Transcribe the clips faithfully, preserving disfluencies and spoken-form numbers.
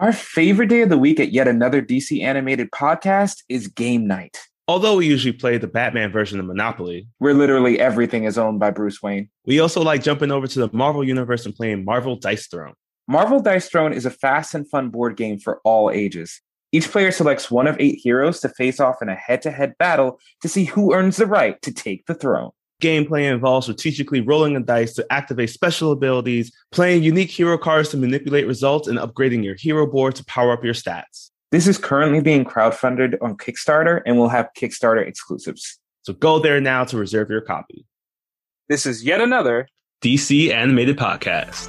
Our favorite day of the week at yet another D C animated podcast is game night. Although we usually play the Batman version of Monopoly, where literally everything is owned by Bruce Wayne, we also like jumping over to the Marvel universe and playing Marvel Dice Throne. Marvel Dice Throne is a fast and fun board game for all ages. Each player selects one of eight heroes to face off in a head-to-head battle to see who earns the right to take the throne. Gameplay involves strategically rolling the dice to activate special abilities, playing unique hero cards to manipulate results, and upgrading your hero board to power up your stats. This is currently being crowdfunded on Kickstarter and will have Kickstarter exclusives. So go there now to reserve your copy. This is yet another D C Animated Podcast.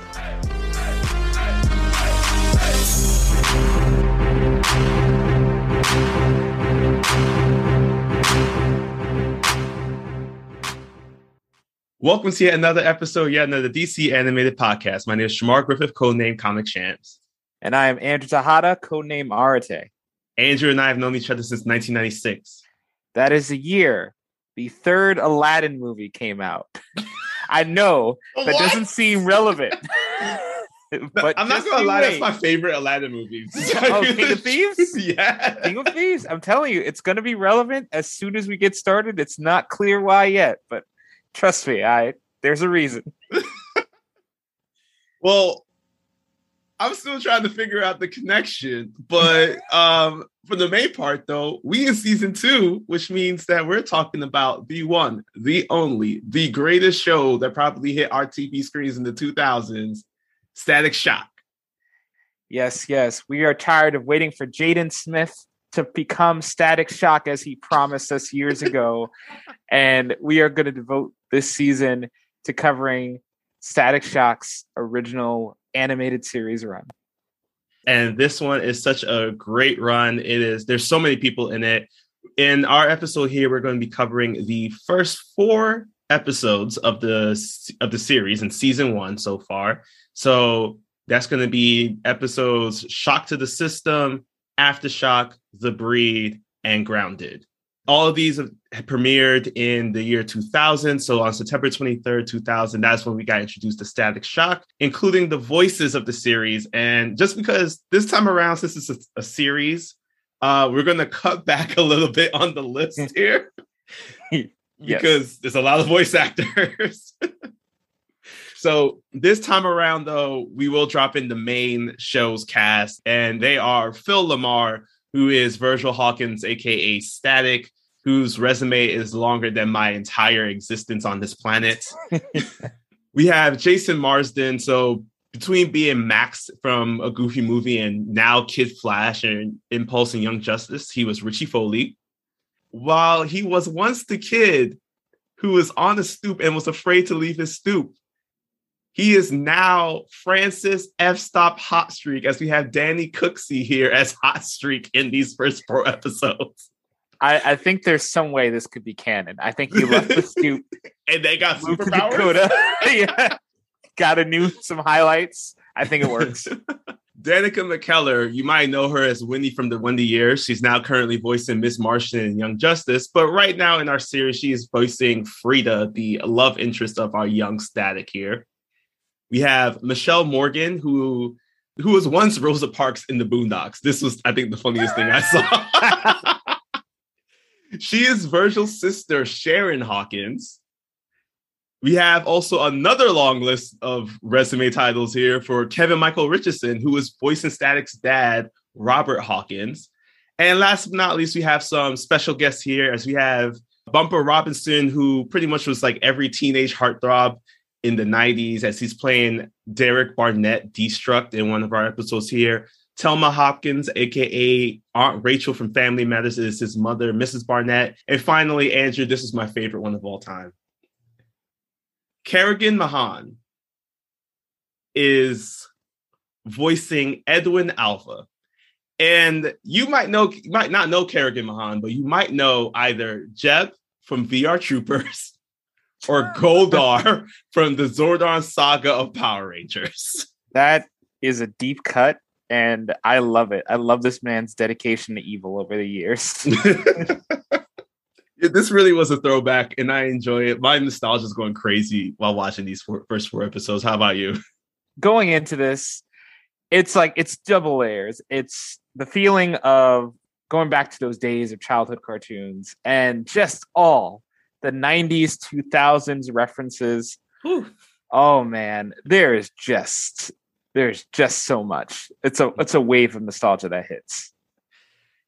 Welcome to yet another episode, yet another D C Animated Podcast. My name is Shamar Griffith, codename Comic Champs. And I am Andrew Tejada, codename Arate. Andrew and I have known each other since nineteen ninety-six. That is the year the third Aladdin movie came out. I know, that what? doesn't seem relevant. But I'm not going to lie, that's my favorite Aladdin movie. Oh, King of Thieves? Yeah. King of Thieves? I'm telling you, it's going to be relevant as soon as we get started. It's not clear why yet, but trust me, I there's a reason. Well, I'm still trying to figure out the connection, but um, for the main part, though, we in season two, which means that we're talking about the one, the only, the greatest show that probably hit our T V screens in the two thousands, Static Shock. Yes, yes. We are tired of waiting for Jaden Smith to become Static Shock as he promised us years ago. And we are going to devote this season to covering Static Shock's original animated series run. And this one is such a great run. It is. There's so many people in it. In our episode here, we're going to be covering the first four episodes of the of the series in season one so far. So that's going to be episodes Shock to the System, Aftershock, The Breed, and Grounded. All of these have premiered in the year two thousand. So on September twenty-third, two thousand, that's when we got introduced to Static Shock, including the voices of the series. And just because this time around, since it's a, a series, uh, we're going to cut back a little bit on the list here because yes, there's a lot of voice actors. So this time around, though, we will drop in the main show's cast, and they are Phil LaMarr, who is Virgil Hawkins, a k a. Static, whose resume is longer than my entire existence on this planet. We have Jason Marsden. So between being Max from A Goofy Movie and now Kid Flash and Impulse and Young Justice, he was Richie Foley. While he was once the kid who was on the stoop and was afraid to leave his stoop, he is now Francis, F-Stop, Hot Streak, as we have Danny Cooksey here as Hot Streak in these first four episodes. I, I think there's some way this could be canon. I think he left the stoop. And they got superpowers. Yeah. Got a new, some highlights. I think it works. Danica McKellar, you might know her as Wendy from the Wendy Years. She's now currently voicing Miss Marston in Young Justice. But right now in our series, she is voicing Frieda, the love interest of our young Static here. We have Michelle Morgan, who who was once Rosa Parks in the Boondocks. This was, I think, the funniest thing I saw. She is Virgil's sister, Sharon Hawkins. We have also another long list of resume titles here for Kevin Michael Richardson, who is voicing Static's dad, Robert Hawkins. And last but not least, we have some special guests here, as we have Bumper Robinson, who pretty much was like every teenage heartthrob in the nineties, as he's playing Derek Barnett, Destruct, in one of our episodes here. Telma Hopkins, a k a. Aunt Rachel from Family Matters, is his mother, Missus Barnett. And finally, Andrew, this is my favorite one of all time. Kerrigan Mahan is voicing Edwin Alva. And you might know, you might not know Kerrigan Mahan, but you might know either Jeb from V R Troopers or Goldar from the Zordon Saga of Power Rangers. That is a deep cut, and I love it. I love this man's dedication to evil over the years. This really was a throwback, and I enjoy it. My nostalgia is going crazy while watching these four, first four episodes. How about you? Going into this, it's like, it's double layers. It's the feeling of going back to those days of childhood cartoons and just all the nineties, two thousands references. Whew. Oh man, there is just there's just so much. It's a it's a wave of nostalgia that hits.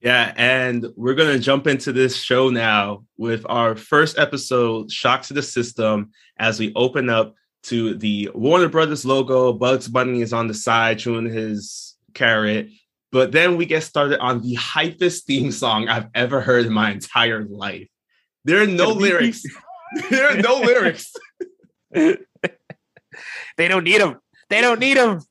Yeah, and we're gonna jump into this show now with our first episode, "Shock to the System," as we open up to the Warner Brothers logo. Bugs Bunny is on the side chewing his carrot, but then we get started on the hypest theme song I've ever heard in my entire life. There are no lyrics. There are no lyrics. They don't need him. They don't need him.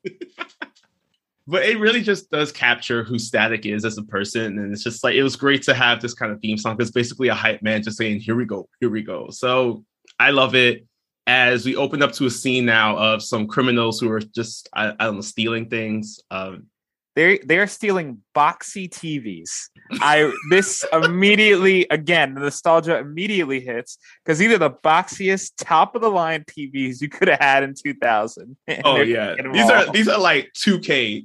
But it really just does capture who Static is as a person. And it's just like, it was great to have this kind of theme song. It's basically a hype man just saying, here we go, here we go. So I love it. As we open up to a scene now of some criminals who are just, I, I don't know, stealing things. Um, they're, they're stealing boxy T Vs. I This immediately, again, the nostalgia immediately hits, because these are the boxiest, top-of-the-line T Vs you could have had in two thousand. Oh, yeah. These all. are these are like two K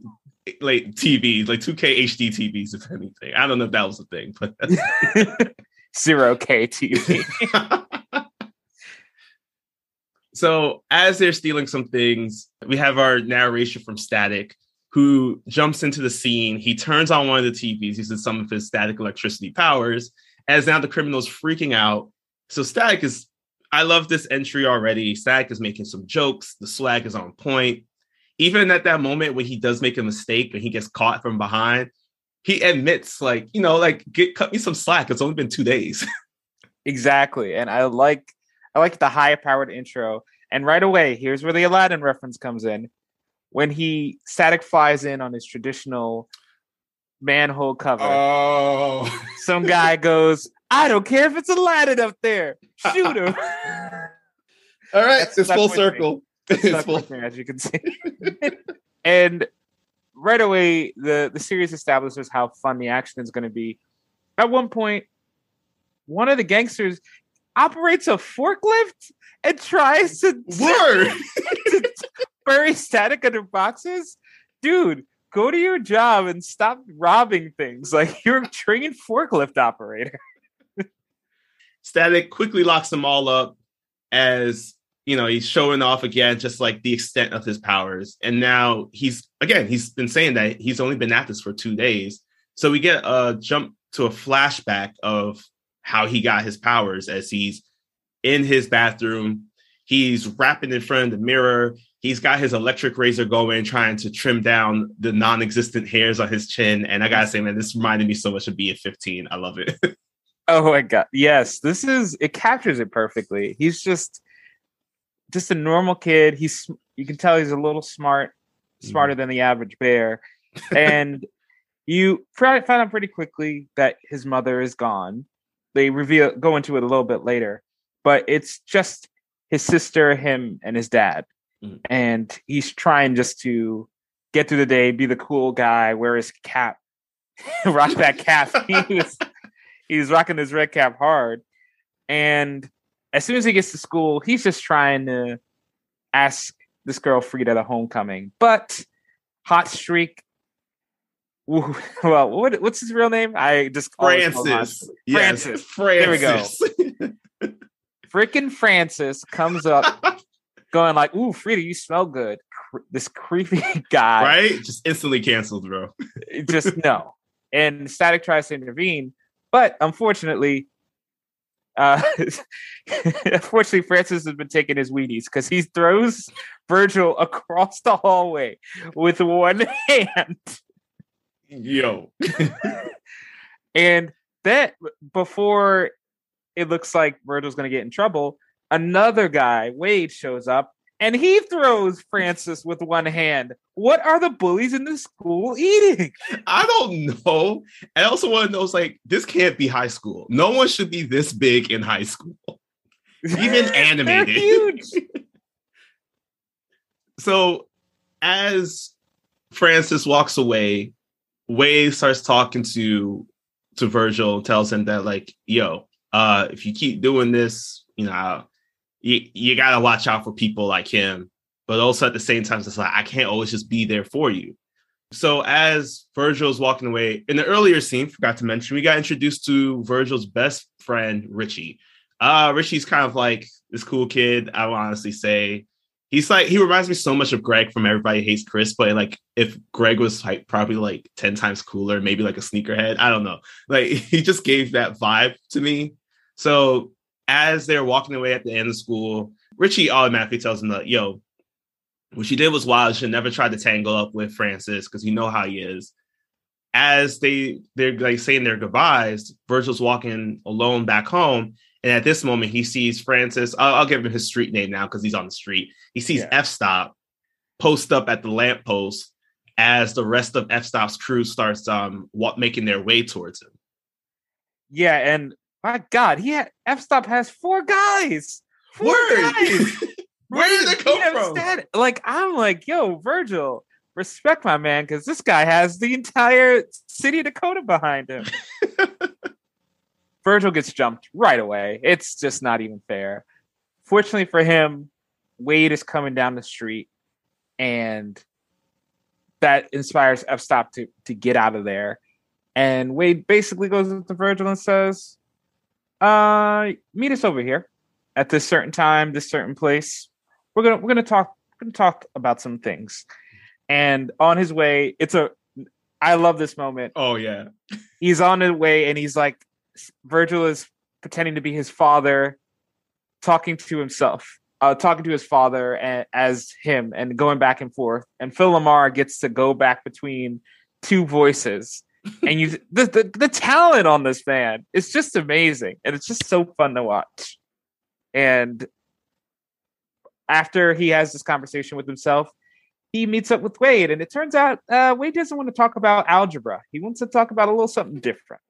like T Vs, like two K H D T Vs, if anything. I don't know if that was a thing, but zero K T V. So as they're stealing some things, we have our narration from Static, who jumps into the scene. He turns on one of the T Vs using some of his static electricity powers, as now the criminal's freaking out. So Static is, I love this entry already. Static is making some jokes. The swag is on point. Even at that moment when he does make a mistake and he gets caught from behind, he admits, like, you know, like, get, cut me some slack. It's only been two days. Exactly. And I like, I like the high-powered intro. And right away, here's where the Aladdin reference comes in. When he Static flies in on his traditional manhole cover, oh. Some guy goes, "I don't care if it's Aladdin up there, shoot him!" All right, That's it's full circle. It's it's full. Me, as you can see. And right away, the the series establishes how fun the action is going to be. At one point, one of the gangsters operates a forklift and tries to word. to, bury Static under boxes. Dude, go to your job and stop robbing things. Like, you're a trained forklift operator. Static quickly locks them all up as, you know, he's showing off again, just like the extent of his powers. And now he's, again, he's been saying that he's only been at this for two days. So we get a jump to a flashback of how he got his powers as he's in his bathroom. He's rapping in front of the mirror. He's got his electric razor going, trying to trim down the non-existent hairs on his chin. And I gotta say, man, this reminded me so much of B F fifteen. I love it. Oh my God. Yes, this is, it captures it perfectly. He's just, just a normal kid. He's, you can tell he's a little smart, smarter mm. than the average bear. And you find out pretty quickly that his mother is gone. They reveal, go into it a little bit later, but it's just his sister, him, and his dad. Mm-hmm. And he's trying just to get through the day, be the cool guy, wear his cap, rock that cap. He was, he was rocking his red cap hard. And as soon as he gets to school, he's just trying to ask this girl Frieda to homecoming. But Hot Streak, well, what, what's his real name? I just Francis. Yes. Francis. Francis. There we go. Frickin' Francis comes up. Going like, ooh, Frieda, you smell good. Cre- this creepy guy. Right? Just instantly canceled, bro. Just no. And Static tries to intervene. But unfortunately, uh, unfortunately, Francis has been taking his Wheaties because he throws Virgil across the hallway with one hand. Yo. And that, before it looks like Virgil's going to get in trouble, another guy, Wade, shows up, and he throws Francis with one hand. What are the bullies in the school eating? I don't know. I also want to know, it's like, this can't be high school. No one should be this big in high school. Even animated. They're huge. So as Francis walks away, Wade starts talking to, to Virgil, tells him that, like, yo, uh, if you keep doing this, you know, You, you got to watch out for people like him. But also at the same time, it's like, I can't always just be there for you. So as Virgil's walking away, in the earlier scene, forgot to mention, we got introduced to Virgil's best friend, Richie. Uh, Richie's kind of like this cool kid, I would honestly say. He's like, he reminds me so much of Greg from Everybody Hates Chris, but like if Greg was like probably like ten times cooler, maybe like a sneakerhead, I don't know. Like he just gave that vibe to me. So as they're walking away at the end of school, Richie automatically tells him that, yo, what she did was wild. She never tried to tangle up with Francis because you know how he is. As they, they're like saying their goodbyes, Virgil's walking alone back home. And at this moment, he sees Francis. I'll, I'll give him his street name now because he's on the street. He sees yeah. F-Stop post up at the lamppost as the rest of F-Stop's crew starts um, what, making their way towards him. Yeah, and my God, he ha- F-Stop has four guys. Four Word. guys. Where did they come from? Static. Like, I'm like, yo, Virgil, respect my man, because this guy has the entire city of Dakota behind him. Virgil gets jumped right away. It's just not even fair. Fortunately for him, Wade is coming down the street, and that inspires F-Stop to, to get out of there. And Wade basically goes up to Virgil and says, uh, meet us over here at this certain time, this certain place. We're gonna we're gonna talk we're gonna talk about some things. And on his way, it's a I love this moment. Oh yeah. He's on his way and he's like, Virgil is pretending to be his father, talking to himself, uh, talking to his father and, as him, and going back and forth. And Phil LaMarr gets to go back between two voices. And you, the, the the talent on this man is just amazing, and it's just so fun to watch. And after he has this conversation with himself, he meets up with Wade, and it turns out uh, Wade doesn't want to talk about algebra. He wants to talk about a little something different.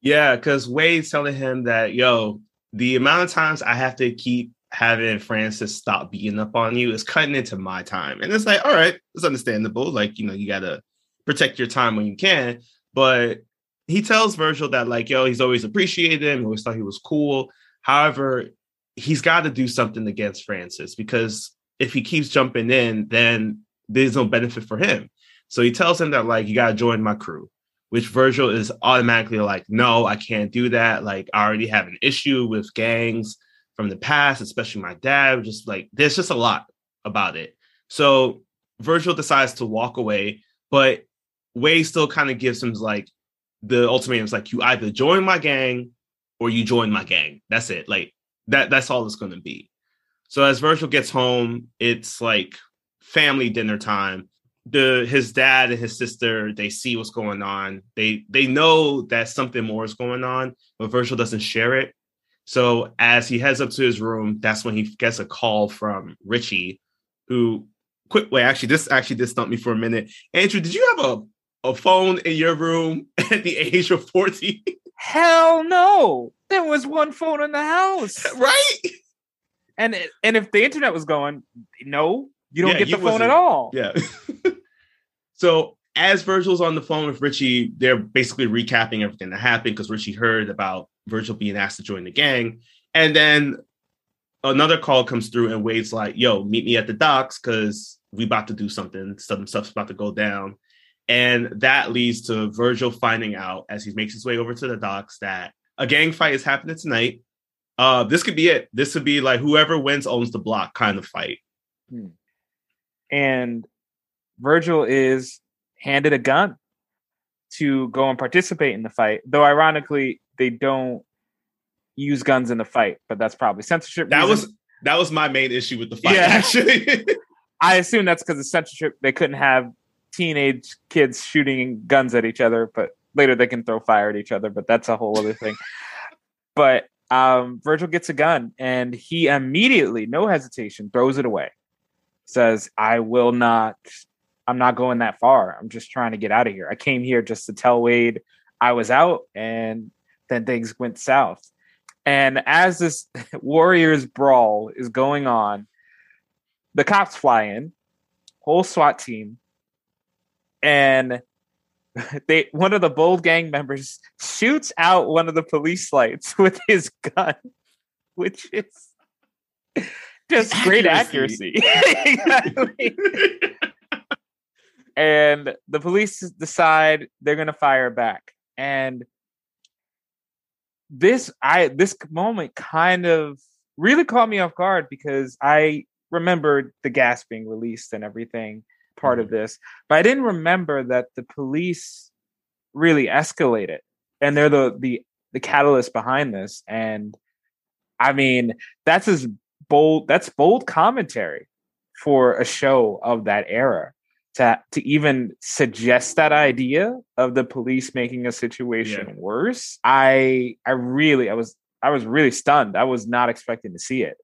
Yeah, because Wade's telling him that, yo, the amount of times I have to keep having Francis stop beating up on you is cutting into my time. And it's like, all right, it's understandable. Like, you know, you got to protect your time when you can. But he tells Virgil that, like, yo, he's always appreciated him. He always thought he was cool. However, he's got to do something against Francis, because if he keeps jumping in, then there's no benefit for him. So he tells him that, like, you got to join my crew. Which Virgil is automatically like, no, I can't do that. Like, I already have an issue with gangs from the past, especially my dad. Just like, there's just a lot about it. So Virgil decides to walk away, but Wade still kind of gives him like the ultimatum. It's like, you either join my gang or you join my gang. That's it. Like that. That's all it's going to be. So as Virgil gets home, it's like family dinner time. The his dad and his sister, they see what's going on. They they know that something more is going on, but Virgil doesn't share it. So as he heads up to his room, that's when he gets a call from Richie, who quick wait, actually this actually this stumped me for a minute. Andrew, did you have a, a phone in your room at the age of fourteen? Hell no. There was one phone in the house. Right? And and if the internet was going, no. You don't yeah, get the phone at all. Yeah. So as Virgil's on the phone with Richie, they're basically recapping everything that happened because Richie heard about Virgil being asked to join the gang. And then another call comes through and Wade's like, yo, meet me at the docks because we about to do something. Some stuff's about to go down. And that leads to Virgil finding out as he makes his way over to the docks that a gang fight is happening tonight. Uh, this could be it. This would be like whoever wins owns the block kind of fight. Hmm. And Virgil is handed a gun to go and participate in the fight. Though, ironically, they don't use guns in the fight, but that's probably censorship. That reasons. was that was my main issue with the fight, yeah. actually. I assume that's because of censorship. They couldn't have teenage kids shooting guns at each other, but later they can throw fire at each other, but that's a whole other thing. But um, Virgil gets a gun, and he immediately, no hesitation, throws it away. Says, I will not, I'm not going that far. I'm just trying to get out of here. I came here just to tell Wade I was out, and then things went south. And as this Warriors brawl is going on, the cops fly in, whole SWAT team, and they one of the bold gang members shoots out one of the police lights with his gun, which is... just great accuracy. Exactly. And the police decide they're going to fire back. And this I this moment kind of really caught me off guard, because I remembered the gas being released and everything part mm-hmm. of this. But I didn't remember that the police really escalated. And they're the, the, the catalyst behind this. And I mean, that's as bold, that's bold commentary for a show of that era to to even suggest that idea of the police making a situation yeah. worse. I I really I was I was really stunned. I was not expecting to see it.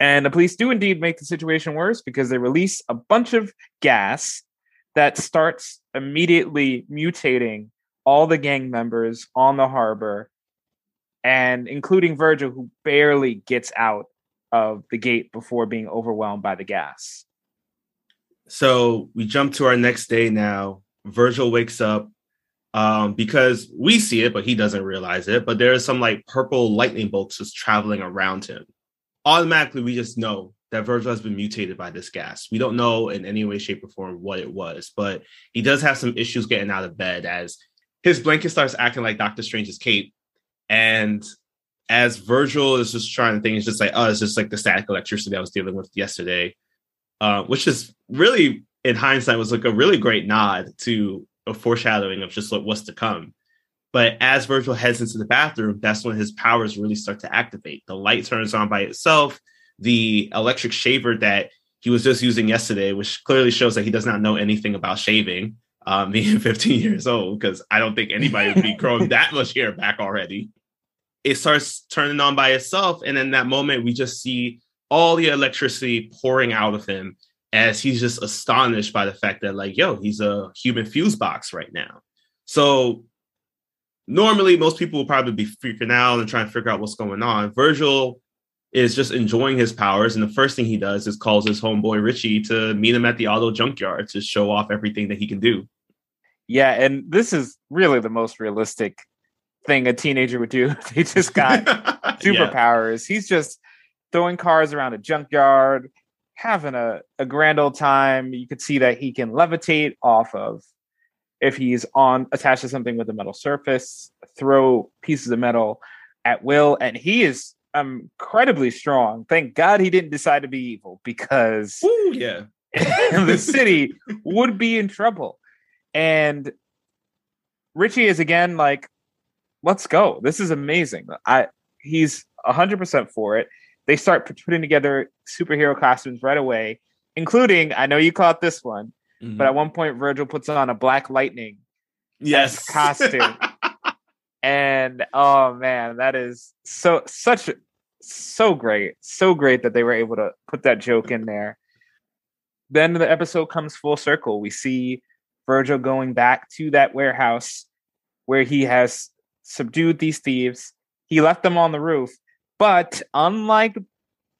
And the police do indeed make the situation worse, because they release a bunch of gas that starts immediately mutating all the gang members on the harbor, and including Virgil, who barely gets out of the gate before being overwhelmed by the gas. So we jump to our next day now. Virgil wakes up um, because we see it, but he doesn't realize it. But there are some like purple lightning bolts just traveling around him. Automatically, we just know that Virgil has been mutated by this gas. We don't know in any way, shape, or form what it was, but he does have some issues getting out of bed as his blanket starts acting like Doctor Strange's cape. And as Virgil is just trying to think, it's just like, oh, it's just like the static electricity I was dealing with yesterday, uh, which is really, in hindsight, was like a really great nod to a foreshadowing of just like what's to come. But as Virgil heads into the bathroom, that's when his powers really start to activate. The light turns on by itself. The electric shaver that he was just using yesterday, which clearly shows that he does not know anything about shaving, um, being fifteen years old, because I don't think anybody would be growing that much hair back already. It starts turning on by itself. And in that moment, we just see all the electricity pouring out of him as he's just astonished by the fact that, like, yo, he's a human fuse box right now. So normally most people will probably be freaking out and trying to figure out what's going on. Virgil is just enjoying his powers. And the first thing he does is calls his homeboy Richie to meet him at the auto junkyard to show off everything that he can do. Yeah. And this is really the most realistic thing a teenager would do. They just got superpowers. Yeah. He's just throwing cars around a junkyard, having a, a grand old time. You could see that he can levitate off of, if he's on attached to something with a metal surface, throw pieces of metal at will. And he is um, incredibly strong. Thank God he didn't decide to be evil, because Ooh, yeah. the city would be in trouble. And Richie is again like, let's go. This is amazing. I He's one hundred percent for it. They start putting together superhero costumes right away, including, I know you caught this one, mm-hmm. but at one point Virgil puts on a Black Lightning yes. costume. And oh man, that is so such so great. So great that they were able to put that joke in there. Then the episode comes full circle. We see Virgil going back to that warehouse where he has subdued these thieves. He left them on the roof, but unlike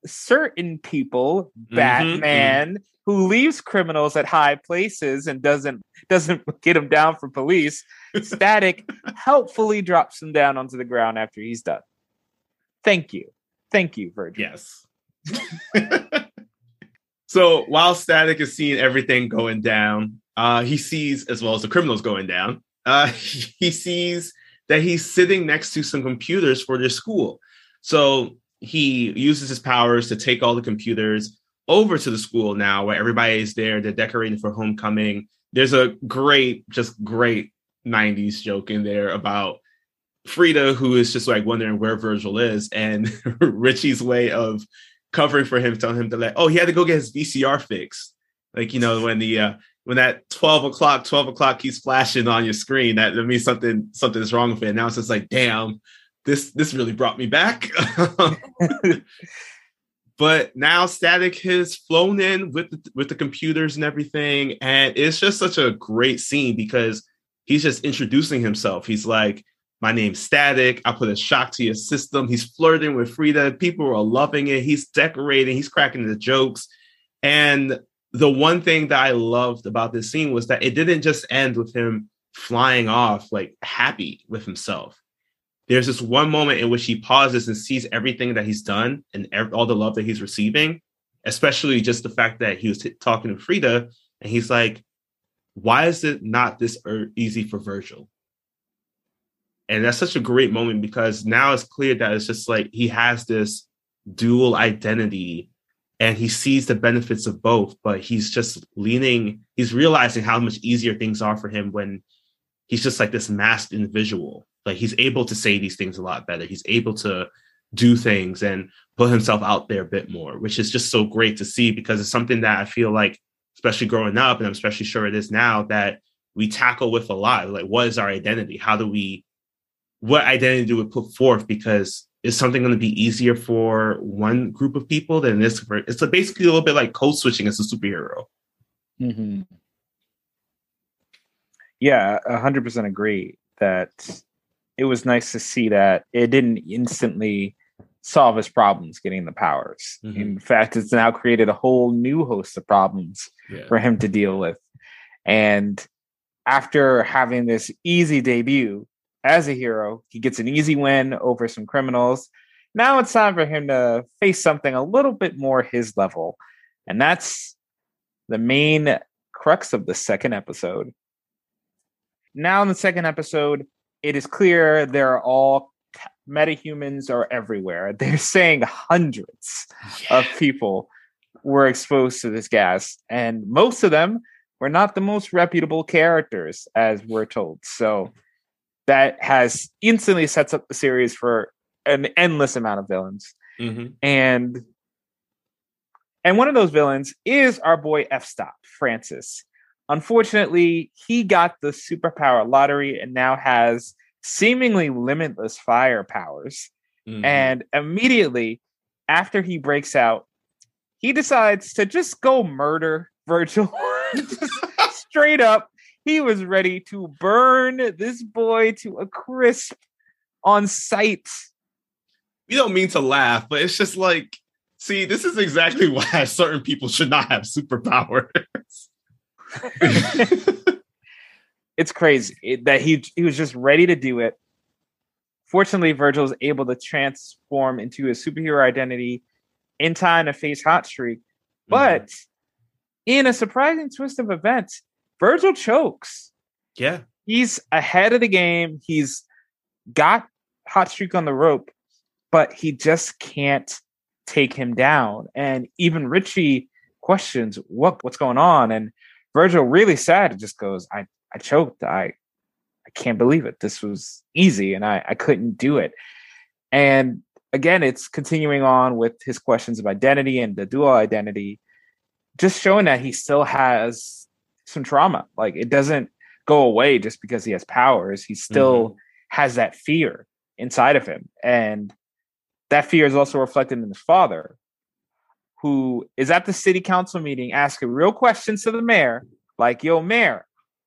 certain people, mm-hmm, Batman, mm. who leaves criminals at high places and doesn't doesn't get them down for police, Static helpfully drops them down onto the ground after he's done. Thank you. Thank you, Virgil. Yes. So while Static is seeing everything going down, uh, he sees, as well as the criminals going down, uh, he sees that he's sitting next to some computers for their school. So he uses his powers to take all the computers over to the school now, where everybody is there. They're decorating for homecoming. There's a great, just great nineties joke in there about Frieda, who is just like wondering where Virgil is, and Richie's way of covering for him, telling him to like, oh, he had to go get his V C R fixed. Like, you know, when the, uh, when that twelve o'clock keeps flashing on your screen, that, that means something something is wrong with it. Now it's just like, damn, this this really brought me back. But now Static has flown in with the, with the computers and everything. And it's just such a great scene because he's just introducing himself. He's like, my name's Static. I put a shock to your system. He's flirting with Frieda. People are loving it. He's decorating. He's cracking the jokes. And the one thing that I loved about this scene was that it didn't just end with him flying off, like happy with himself. There's this one moment in which he pauses and sees everything that he's done and ev- all the love that he's receiving, especially just the fact that he was t- talking to Frieda. And he's like, why is it not this easy for Virgil? And that's such a great moment, because now it's clear that it's just like he has this dual identity and he sees the benefits of both, but he's just leaning, he's realizing how much easier things are for him when he's just like this masked individual. Like, he's able to say these things a lot better. He's able to do things and put himself out there a bit more, which is just so great to see, because it's something that I feel like, especially growing up, and I'm especially sure it is now, that we tackle with a lot. Like, what is our identity? How do we, what identity do we put forth? Because is something going to be easier for one group of people than this? It's basically a little bit like code switching as a superhero. Mm-hmm. Yeah, one hundred percent agree that it was nice to see that it didn't instantly solve his problems getting the powers. Mm-hmm. In fact, it's now created a whole new host of problems yeah. for him to deal with. And after having this easy debut as a hero, he gets an easy win over some criminals. Now it's time for him to face something a little bit more his level. And that's the main crux of the second episode. Now in the second episode, it is clear they're all metahumans are everywhere. They're saying hundreds yeah. of people were exposed to this gas. And most of them were not the most reputable characters, as we're told. So that has instantly sets up the series for an endless amount of villains. Mm-hmm. And, and one of those villains is our boy F-Stop, Francis. Unfortunately, he got the superpower lottery and now has seemingly limitless fire powers. Mm-hmm. And immediately after he breaks out, he decides to just go murder Virgil. Straight up. He was ready to burn this boy to a crisp on sight. You don't mean to laugh, but it's just like, see, this is exactly why certain people should not have superpowers. It's crazy it, that he he was just ready to do it. Fortunately, Virgil is able to transform into his superhero identity in time to face Hot Streak. But mm. in a surprising twist of events, Virgil chokes. Yeah. He's ahead of the game. He's got Hot Streak on the rope, but he just can't take him down. And even Richie questions what, what's going on. And Virgil, really sad, just goes, I, I choked. I I can't believe it. This was easy and I, I couldn't do it. And again, it's continuing on with his questions of identity and the dual identity, just showing that he still has some trauma. Like, it doesn't go away just because he has powers. He still mm-hmm. has that fear inside of him, and that fear is also reflected in his father, who is at the city council meeting asking real questions to the mayor, like, yo mayor,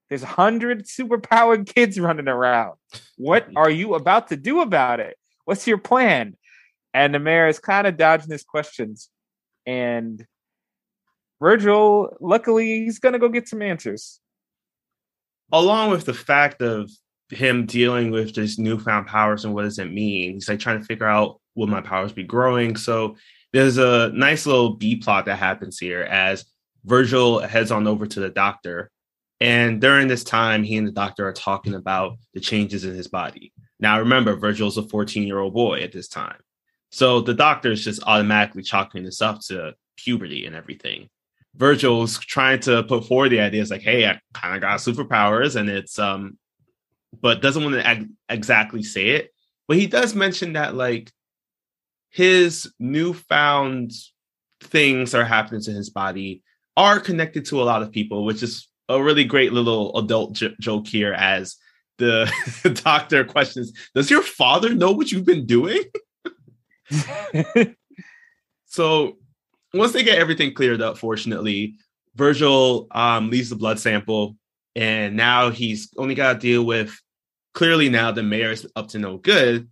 there's a hundred superpowered kids running around, what are you about to do about it? What's your plan? And the mayor is kind of dodging his questions, and Virgil, luckily, he's going to go get some answers. Along with the fact of him dealing with this newfound powers and what does it mean, he's like trying to figure out, will my powers be growing? So there's a nice little B plot that happens here as Virgil heads on over to the doctor. And during this time, he and the doctor are talking about the changes in his body. Now, remember, Virgil's a fourteen-year-old boy at this time. So the doctor is just automatically chalking this up to puberty and everything. Virgil's trying to put forward the idea, is like, hey, I kind of got superpowers, and it's um, but doesn't want to ag- exactly say it. But he does mention that, like, his newfound things are happening to his body are connected to a lot of people, which is a really great little adult j- joke here. As the doctor questions, does your father know what you've been doing? So once they get everything cleared up, fortunately, Virgil um, leaves the blood sample, and now he's only got to deal with, clearly now the mayor is up to no good,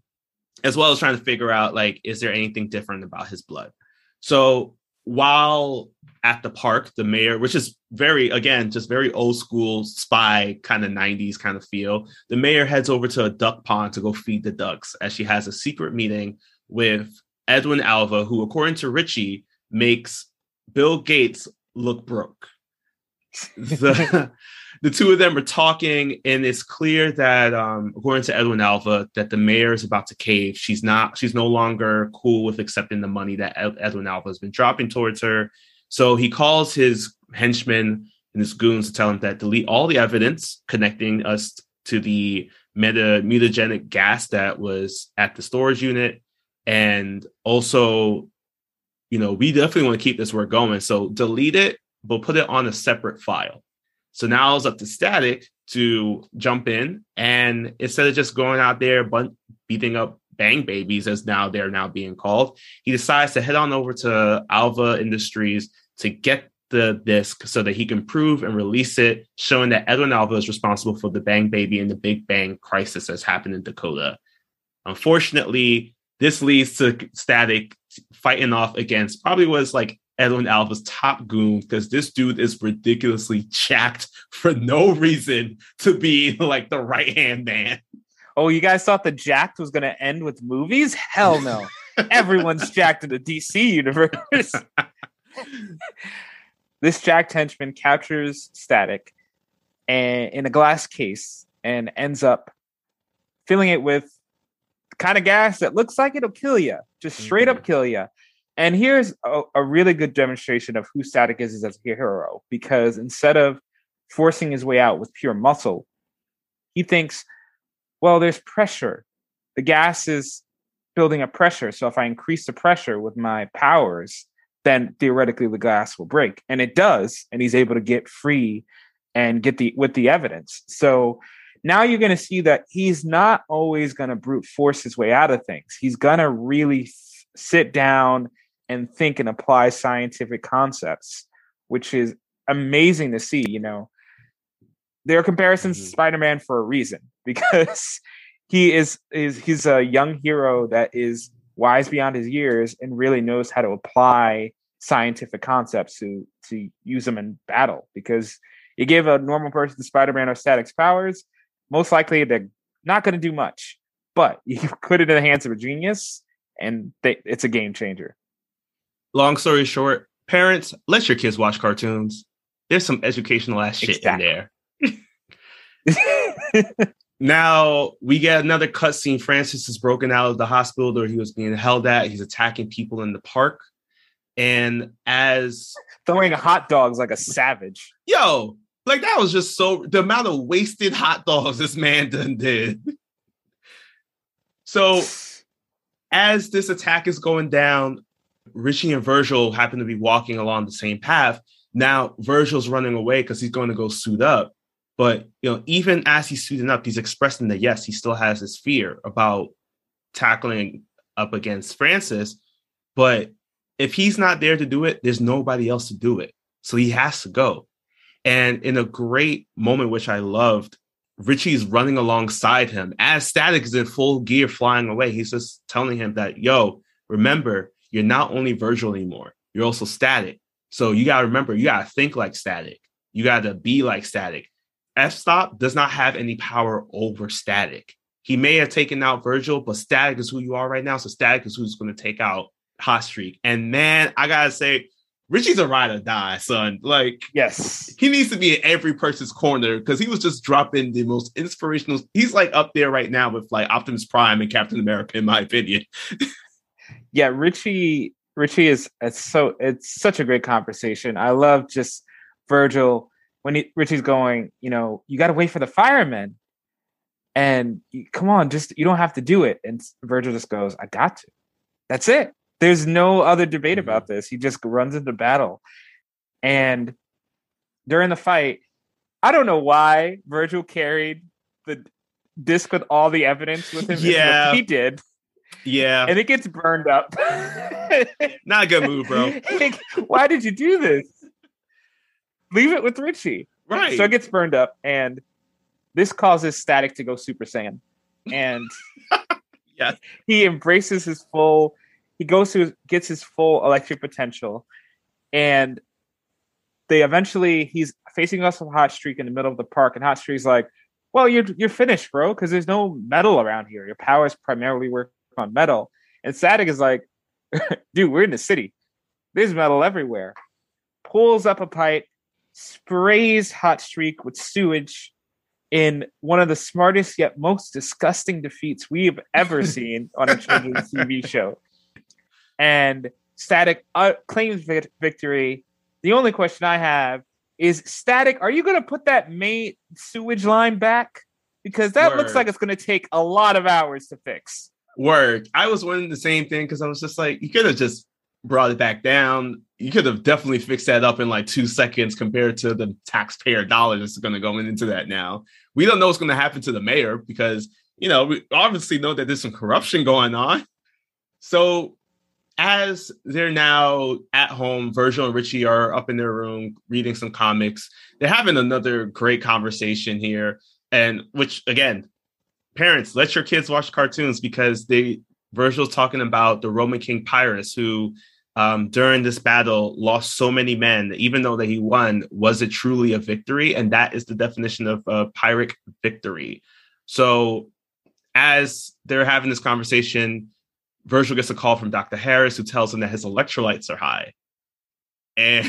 as well as trying to figure out, like, is there anything different about his blood? So while at the park, the mayor, which is very, again, just very old school spy kind of nineties kind of feel, the mayor heads over to a duck pond to go feed the ducks, as she has a secret meeting with Edwin Alva, who, according to Richie, makes Bill Gates look broke. the, the two of them are talking, and it's clear that, um, according to Edwin Alva, that the mayor is about to cave. She's not. She's no longer cool with accepting the money that Ed, Edwin Alva has been dropping towards her. So he calls his henchmen and his goons to tell him that delete all the evidence connecting us to the meta mutagenic gas that was at the storage unit, and also, you know, we definitely want to keep this work going. So delete it, but put it on a separate file. So now it's up to Static to jump in, and instead of just going out there bun- beating up Bang Babies, as now they're now being called, he decides to head on over to Alva Industries to get the disc so that he can prove and release it, showing that Edwin Alva is responsible for the Bang Baby and the Big Bang crisis that's happened in Dakota. Unfortunately, this leads to Static fighting off against probably was like Edwin Alva's top goon, because this dude is ridiculously jacked for no reason to be like the right-hand man. Oh, you guys thought the jacked was going to end with movies? Hell no. Everyone's jacked in the D C universe. This jacked henchman captures Static and in a glass case and ends up filling it with the kind of gas that looks like it'll kill you. Just straight mm-hmm. up kill you. And here's a, a really good demonstration of who Static is as a hero, because instead of forcing his way out with pure muscle, he thinks, well, there's pressure. The gas is building a pressure. So if I increase the pressure with my powers, then theoretically the glass will break. And it does. And he's able to get free and get the with the evidence. So now you're going to see that he's not always going to brute force his way out of things. He's going to really f- sit down and think and apply scientific concepts, which is amazing to see. You know, there are comparisons mm-hmm. to Spider-Man for a reason, because he is, is he's a young hero that is wise beyond his years and really knows how to apply scientific concepts to, to use them in battle. Because you give a normal person Spider-Man or Static's powers, most likely they're not going to do much. But you put it in the hands of a genius, and they, it's a game changer. Long story short, parents, let your kids watch cartoons. There's some educational ass shit exactly. in there. Now we get another cutscene. Francis is broken out of the hospital where he was being held at. He's attacking people in the park, and as throwing hot dogs like a savage. Yo, like that was just so the amount of wasted hot dogs this man done did. So as this attack is going down, Richie and Virgil happen to be walking along the same path. Now Virgil's running away because he's going to go suit up. But, you know, even as he's suiting up, he's expressing that, yes, he still has this fear about tackling up against Francis. But if he's not there to do it, there's nobody else to do it. So he has to go. And in a great moment, which I loved, Richie's running alongside him as Static is in full gear flying away. He's just telling him that, yo, remember, you're not only Virgil anymore. You're also Static. So you got to remember, you got to think like Static. You got to be like Static. F-Stop does not have any power over Static. He may have taken out Virgil, but Static is who you are right now. So Static is who's going to take out Hot Streak. And man, I got to say, Richie's a ride or die, son. Like, yes, he needs to be in every person's corner because he was just dropping the most inspirational. He's like up there right now with like Optimus Prime and Captain America, in my opinion. Yeah, Richie, Richie is it's so it's such a great conversation. I love just Virgil. When he, Richie's going, you know, you got to wait for the firemen. And come on, just you don't have to do it. And Virgil just goes, I got to. That's it. There's no other debate mm-hmm. about this. He just runs into battle. And during the fight, I don't know why Virgil carried the disc with all the evidence with him. Yeah. He did. Yeah. And it gets burned up. Not a good move, bro. Like, why did you do this? Leave it with Richie. Right. So it gets burned up, and this causes Static to go Super Saiyan. And yeah, he embraces his full, he goes to, gets his full electric potential. And they eventually, he's facing us with Hot Streak in the middle of the park, and Hot Streak's like, well, you're, you're finished, bro, because there's no metal around here. Your powers primarily work on metal. And Static is like, dude, we're in the city. There's metal everywhere. Pulls up a pipe, sprays Hot Streak with sewage in one of the smartest yet most disgusting defeats we've ever seen on a children's T V show. And Static uh, claims victory. The only question I have is, Static, are you going to put that main sewage line back? Because that Word. Looks like it's going to take a lot of hours to fix. Word. I was wondering the same thing, because I was just like, you could have just brought it back down. You could have definitely fixed that up in like two seconds compared to the taxpayer dollars that's going to go into that now. We don't know what's going to happen to the mayor because, you know, we obviously know that there's some corruption going on. So as they're now at home, Virgil and Richie are up in their room reading some comics. They're having another great conversation here. And which, again, parents, let your kids watch cartoons, because they Virgil's talking about the Roman King Pyrrhus, who um, during this battle lost so many men, even though that he won, was it truly a victory? And that is the definition of uh, Pyrrhic victory. So as they're having this conversation, Virgil gets a call from Doctor Harris, who tells him that his electrolytes are high. And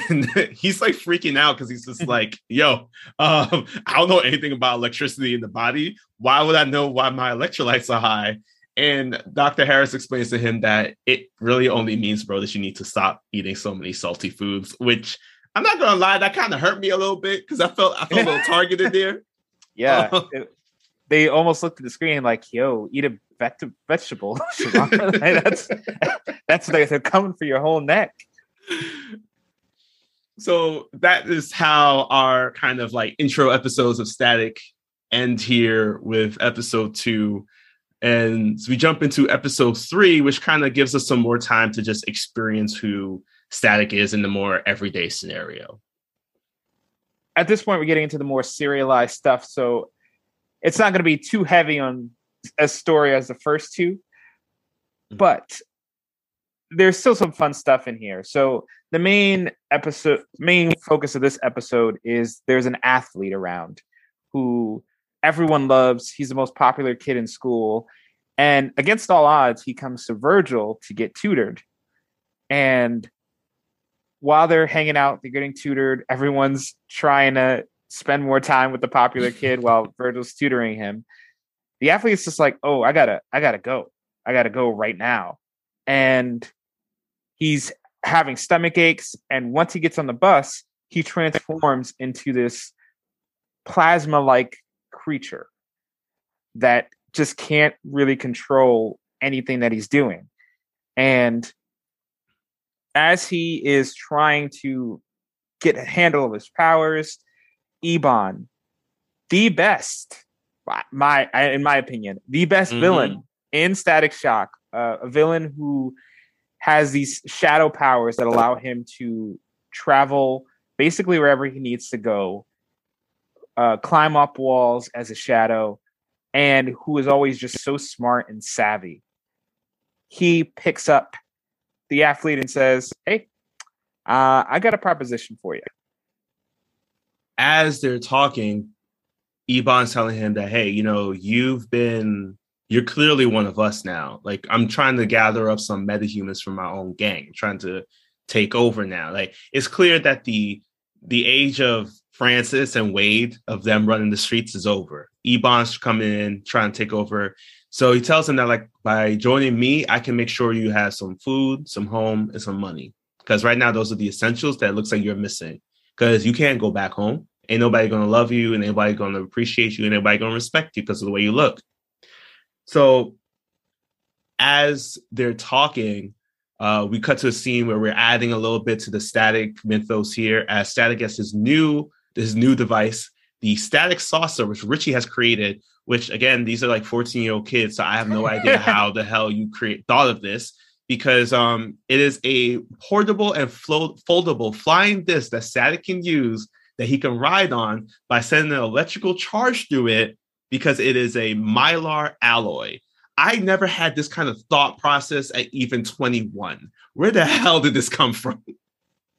he's like freaking out because he's just like, yo, um, I don't know anything about electricity in the body. Why would I know why my electrolytes are high? And Doctor Harris explains to him that it really only means, bro, that you need to stop eating so many salty foods, which I'm not going to lie, that kind of hurt me a little bit because I felt I felt a little targeted there. Yeah. Um, it, they almost looked at the screen like, yo, eat a veg- vegetable. that's that's like, they're coming for your whole neck. So that is how our kind of like intro episodes of Static end here with episode two. And so we jump into episode three, which kind of gives us some more time to just experience who Static is in the more everyday scenario. At this point, we're getting into the more serialized stuff. So it's not going to be too heavy on a story as the first two. Mm-hmm. But there's still some fun stuff in here. So the main episode, main focus of this episode is there's an athlete around who everyone loves. He's the most popular kid in school. And against all odds, he comes to Virgil to get tutored. And while they're hanging out, they're getting tutored. Everyone's trying to spend more time with the popular kid while Virgil's tutoring him. The athlete's just like, oh, I gotta, I gotta go. I gotta go right now. And he's having stomach aches. And once he gets on the bus, he transforms into this plasma-like creature that just can't really control anything that he's doing. And as he is trying to get a handle of his powers, Ebon, the best, my in my opinion, the best mm-hmm. villain in Static Shock, uh, a villain who has these shadow powers that allow him to travel basically wherever he needs to go, uh, climb up walls as a shadow, and who is always just so smart and savvy. He picks up the athlete and says, hey, uh, I got a proposition for you. As they're talking, Ebon's telling him that, hey, you know, you've been... you're clearly one of us now. Like, I'm trying to gather up some metahumans from my own gang, I'm trying to take over now. Like, it's clear that the the age of Francis and Wade, of them running the streets, is over. Ebon's coming in, trying to take over. So he tells him that, like, by joining me, I can make sure you have some food, some home, and some money. Because right now, those are the essentials that it looks like you're missing. Because you can't go back home. Ain't nobody going to love you, and ain't nobody going to appreciate you, and nobody going to respect you because of the way you look. So as they're talking, uh, we cut to a scene where we're adding a little bit to the Static mythos here, as Static gets his new his new device, the Static Saucer, which Richie has created, which, again, these are like fourteen-year-old kids, so I have no idea how the hell you create thought of this, because um, it is a portable and flo- foldable flying disc that Static can use, that he can ride on by sending an electrical charge through it, because it is a Mylar alloy. I never had this kind of thought process at even twenty-one. Where the hell did this come from?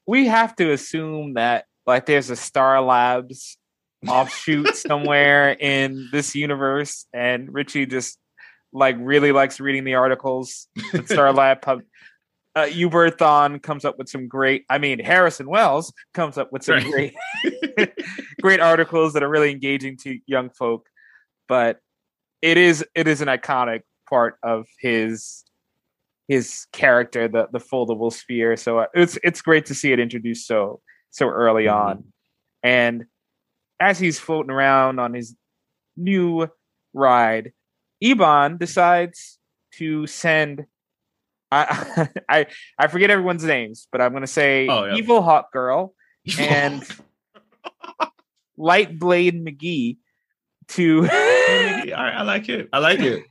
We have to assume that, like, there's a Star Labs offshoot somewhere in this universe, and Richie just, like, really likes reading the articles that Star Lab pub- Uh, Uberthon comes up with some great, I mean, Harrison Wells comes up with some right. great, great articles that are really engaging to young folk. But it is, it is an iconic part of his, his character, the, the foldable sphere. So uh, it's, it's great to see it introduced so, so early mm-hmm. on. And as he's floating around on his new ride, Ebon decides to send, I, I I forget everyone's names, but I'm going to say oh, yeah. Evil Hawk Girl and Light Blade McGee to... I, I like it. I like it.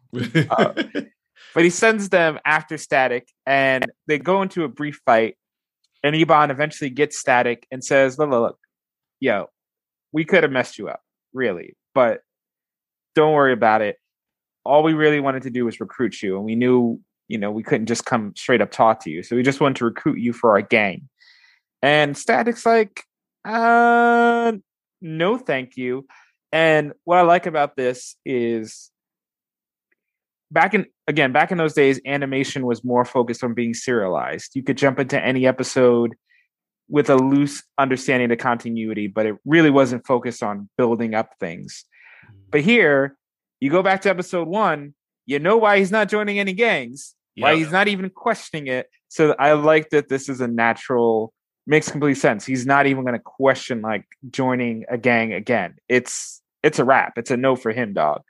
uh, but he sends them after Static, and they go into a brief fight, and Ebon eventually gets Static and says, look, look, look yo, we could have messed you up, really, but don't worry about it. All we really wanted to do was recruit you, and we knew... You know, we couldn't just come straight up talk to you. So we just wanted to recruit you for our gang. And Static's like, uh, no, thank you. And what I like about this is back in, again, back in those days, animation was more focused on being serialized. You could jump into any episode with a loose understanding of continuity, but it really wasn't focused on building up things. But here, you go back to episode one, you know why he's not joining any gangs. Why yeah. he's not even questioning it. So I like that this is a natural, makes complete sense. He's not even going to question like joining a gang again. It's it's a wrap. It's a no for him, dog.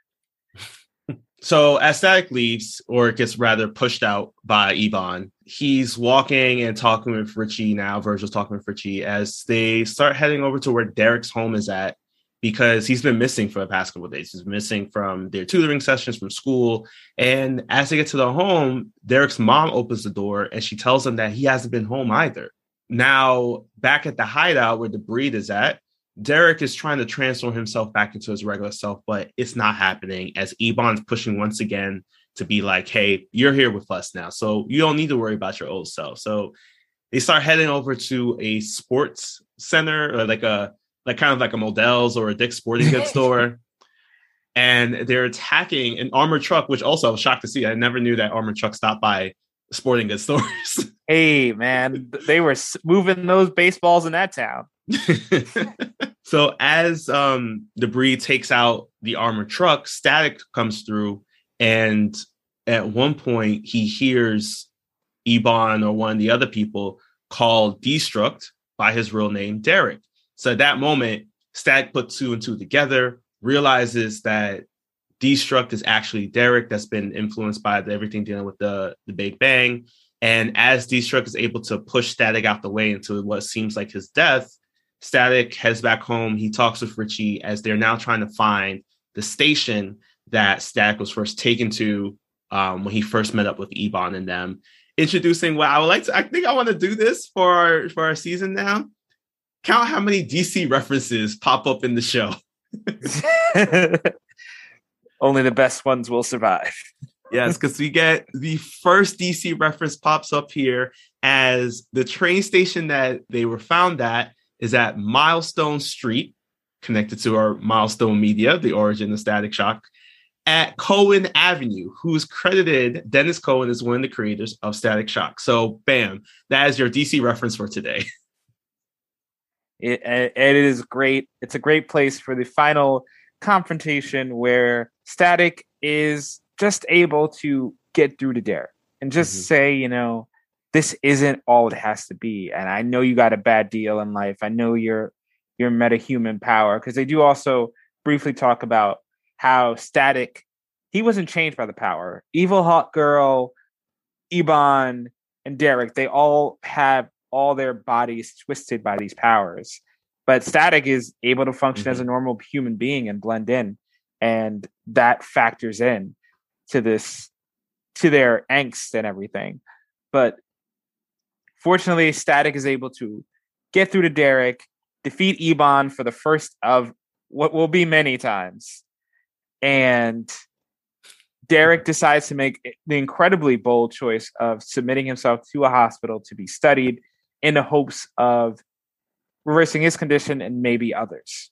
So as Static leaves, or gets rather pushed out by Ebon, he's walking and talking with Richie now. Virgil's talking with Richie as they start heading over to where Derek's home is at. Because he's been missing for the past couple of days. He's missing from their tutoring sessions, from school. And as they get to the home, Derek's mom opens the door and she tells him that he hasn't been home either. Now, back at the hideout where the Breed is at, Derek is trying to transform himself back into his regular self, but it's not happening as Ebon's pushing once again to be like, hey, you're here with us now, so you don't need to worry about your old self. So they start heading over to a sports center, or like a like kind of like a Modell's or a Dick's Sporting Goods store. And they're attacking an armored truck, which also I was shocked to see. I never knew that armored truck stopped by sporting goods stores. Hey, man, they were moving those baseballs in that town. So as um, the Breed takes out the armored truck, Static comes through. And at one point, he hears Ebon or one of the other people call Destruct by his real name, Derek. So at that moment, Static puts two and two together, realizes that Destruct is actually Derek that's been influenced by the, everything dealing with the, the Big Bang. And as Destruct is able to push Static out the way into what seems like his death, Static heads back home. He talks with Richie as they're now trying to find the station that Static was first taken to um, when he first met up with Ebon and them. Introducing what I would like to, I think I want to do this for our, for our season now. Count how many D C references pop up in the show. Only the best ones will survive. Yes, because we get the first D C reference pops up here as the train station that they were found at is at Milestone Street, connected to our Milestone Media, the origin of Static Shock, at Cohen Avenue, who's credited, Dennis Cohen is one of the creators of Static Shock. So, bam, that is your D C reference for today. It, it is great. It's a great place for the final confrontation where Static is just able to get through to Derek and just mm-hmm. say, you know, this isn't all it has to be. And I know you got a bad deal in life. I know you're, you're metahuman power. Because they do also briefly talk about how Static, he wasn't changed by the power. Evil Hawk Girl, Ebon, and Derek, they all have all their bodies twisted by these powers, but Static is able to function mm-hmm. as a normal human being and blend in. And that factors in to this, to their angst and everything. But fortunately, Static is able to get through to Derek, defeat Ebon for the first of what will be many times. And Derek decides to make the incredibly bold choice of submitting himself to a hospital to be studied in the hopes of reversing his condition and maybe others.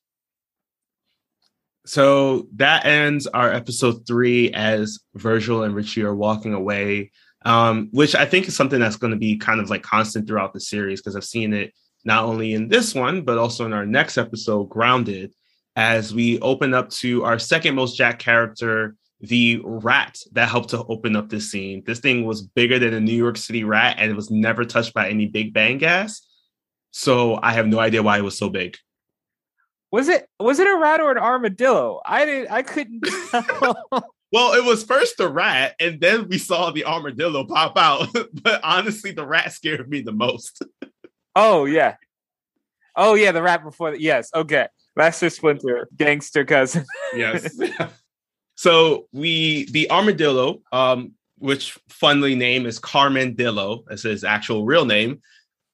So that ends our episode three as Virgil and Richie are walking away um, which I think is something that's going to be kind of like constant throughout the series, because I've seen it not only in this one, but also in our next episode, Grounded, as we open up to our second most jacked character, the rat that helped to open up this scene. This thing was bigger than a New York City rat, and it was never touched by any Big Bang gas. So I have no idea why it was so big. Was it was it a rat or an armadillo? I didn't. I couldn't tell. Well, it was first the rat, and then we saw the armadillo pop out. But honestly, the rat scared me the most. Oh yeah, oh yeah, the rat before. The, yes, okay, Master Splinter, gangster cousin. Yes. So we the armadillo, um, which funnily named is Carmen Dillo, that's his actual real name,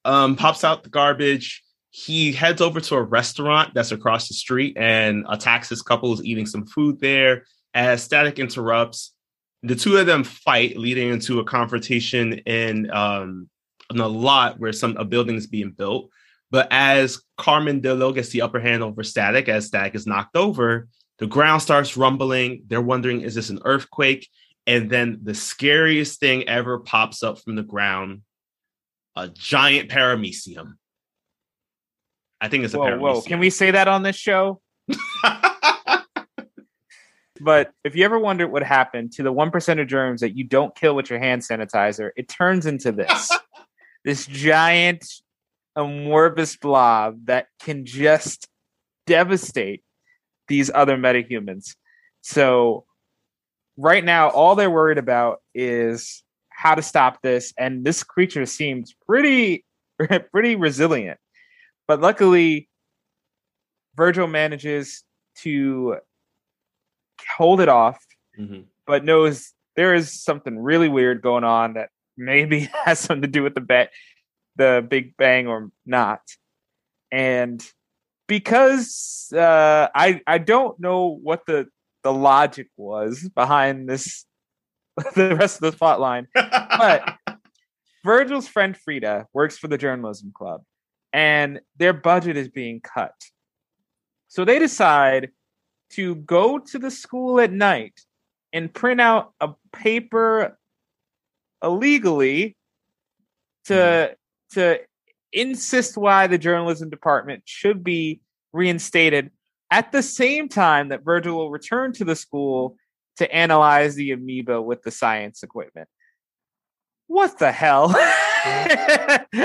um, pops out the garbage. He heads over to a restaurant that's across the street and attacks his couple who's eating some food there. As Static interrupts, the two of them fight, leading into a confrontation in, um, in a lot where some a building is being built. But as Carmen Dillo gets the upper hand over Static, as Static is knocked over, the ground starts rumbling. They're wondering, is this an earthquake? And then the scariest thing ever pops up from the ground, a giant paramecium. I think it's a whoa, whoa. Can we say that on this show? But if you ever wondered what happened to the one percent of germs that you don't kill with your hand sanitizer, it turns into this. This giant amorphous blob that can just devastate these other metahumans. So right now, all they're worried about is how to stop this. And this creature seems pretty, pretty resilient. But luckily, Virgil manages to hold it off, mm-hmm. but knows there is something really weird going on that maybe has something to do with the ba- the Big Bang or not. And because uh, I I don't know what the, the logic was behind this the rest of the plot line, but Virgil's friend Frieda works for the Journalism Club. And their budget is being cut. So they decide to go to the school at night and print out a paper illegally to, to insist why the journalism department should be reinstated at the same time that Virgil will return to the school to analyze the amoeba with the science equipment. What the hell?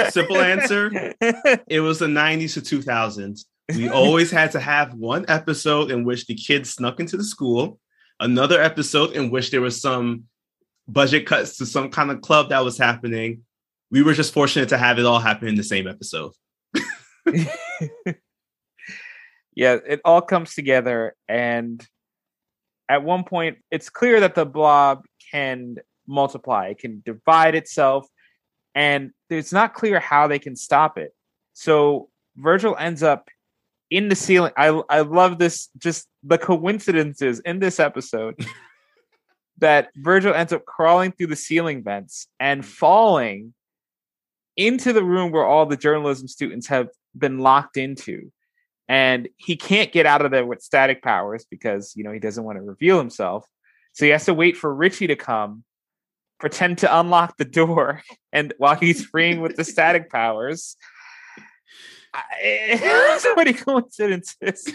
Simple answer. It was the nineties to two thousands. We always had to have one episode in which the kids snuck into the school, another episode in which there was some budget cuts to some kind of club that was happening. We were just fortunate to have it all happen in the same episode. Yeah, it all comes together. And at one point, it's clear that the blob can multiply. It can divide itself. And it's not clear how they can stop it. So Virgil ends up in the ceiling. I I love this, just the coincidences in this episode that Virgil ends up crawling through the ceiling vents and falling into the room where all the journalism students have been locked into. And he can't get out of there with static powers because, you know, he doesn't want to reveal himself. So he has to wait for Richie to come, pretend to unlock the door, and while he's freeing with the static powers. I, so many coincidences.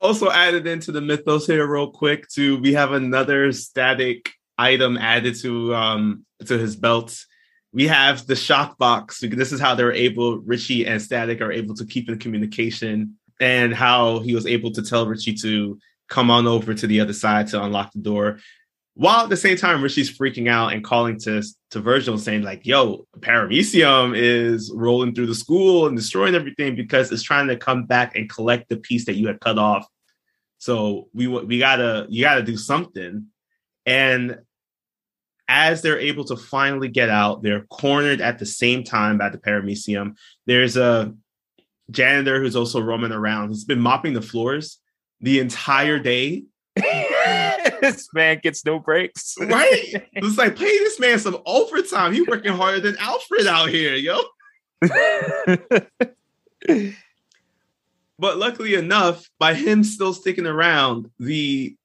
Also added into the mythos here real quick too, we have another static item added to um to his belt. We have the shock box. This is how they're able, Richie and Static are able to keep in communication, and how he was able to tell Richie to come on over to the other side to unlock the door. While at the same time, Richie's freaking out and calling to, to Virgil saying like, yo, paramecium is rolling through the school and destroying everything because it's trying to come back and collect the piece that you had cut off. So we we gotta you gotta do something. And as they're able to finally get out, they're cornered at the same time by the paramecium. There's a janitor who's also roaming around. He's been mopping the floors the entire day. This man gets no breaks. Right? It's like, pay this man some overtime. He's working harder than Alfred out here, yo. But luckily enough, by him still sticking around, the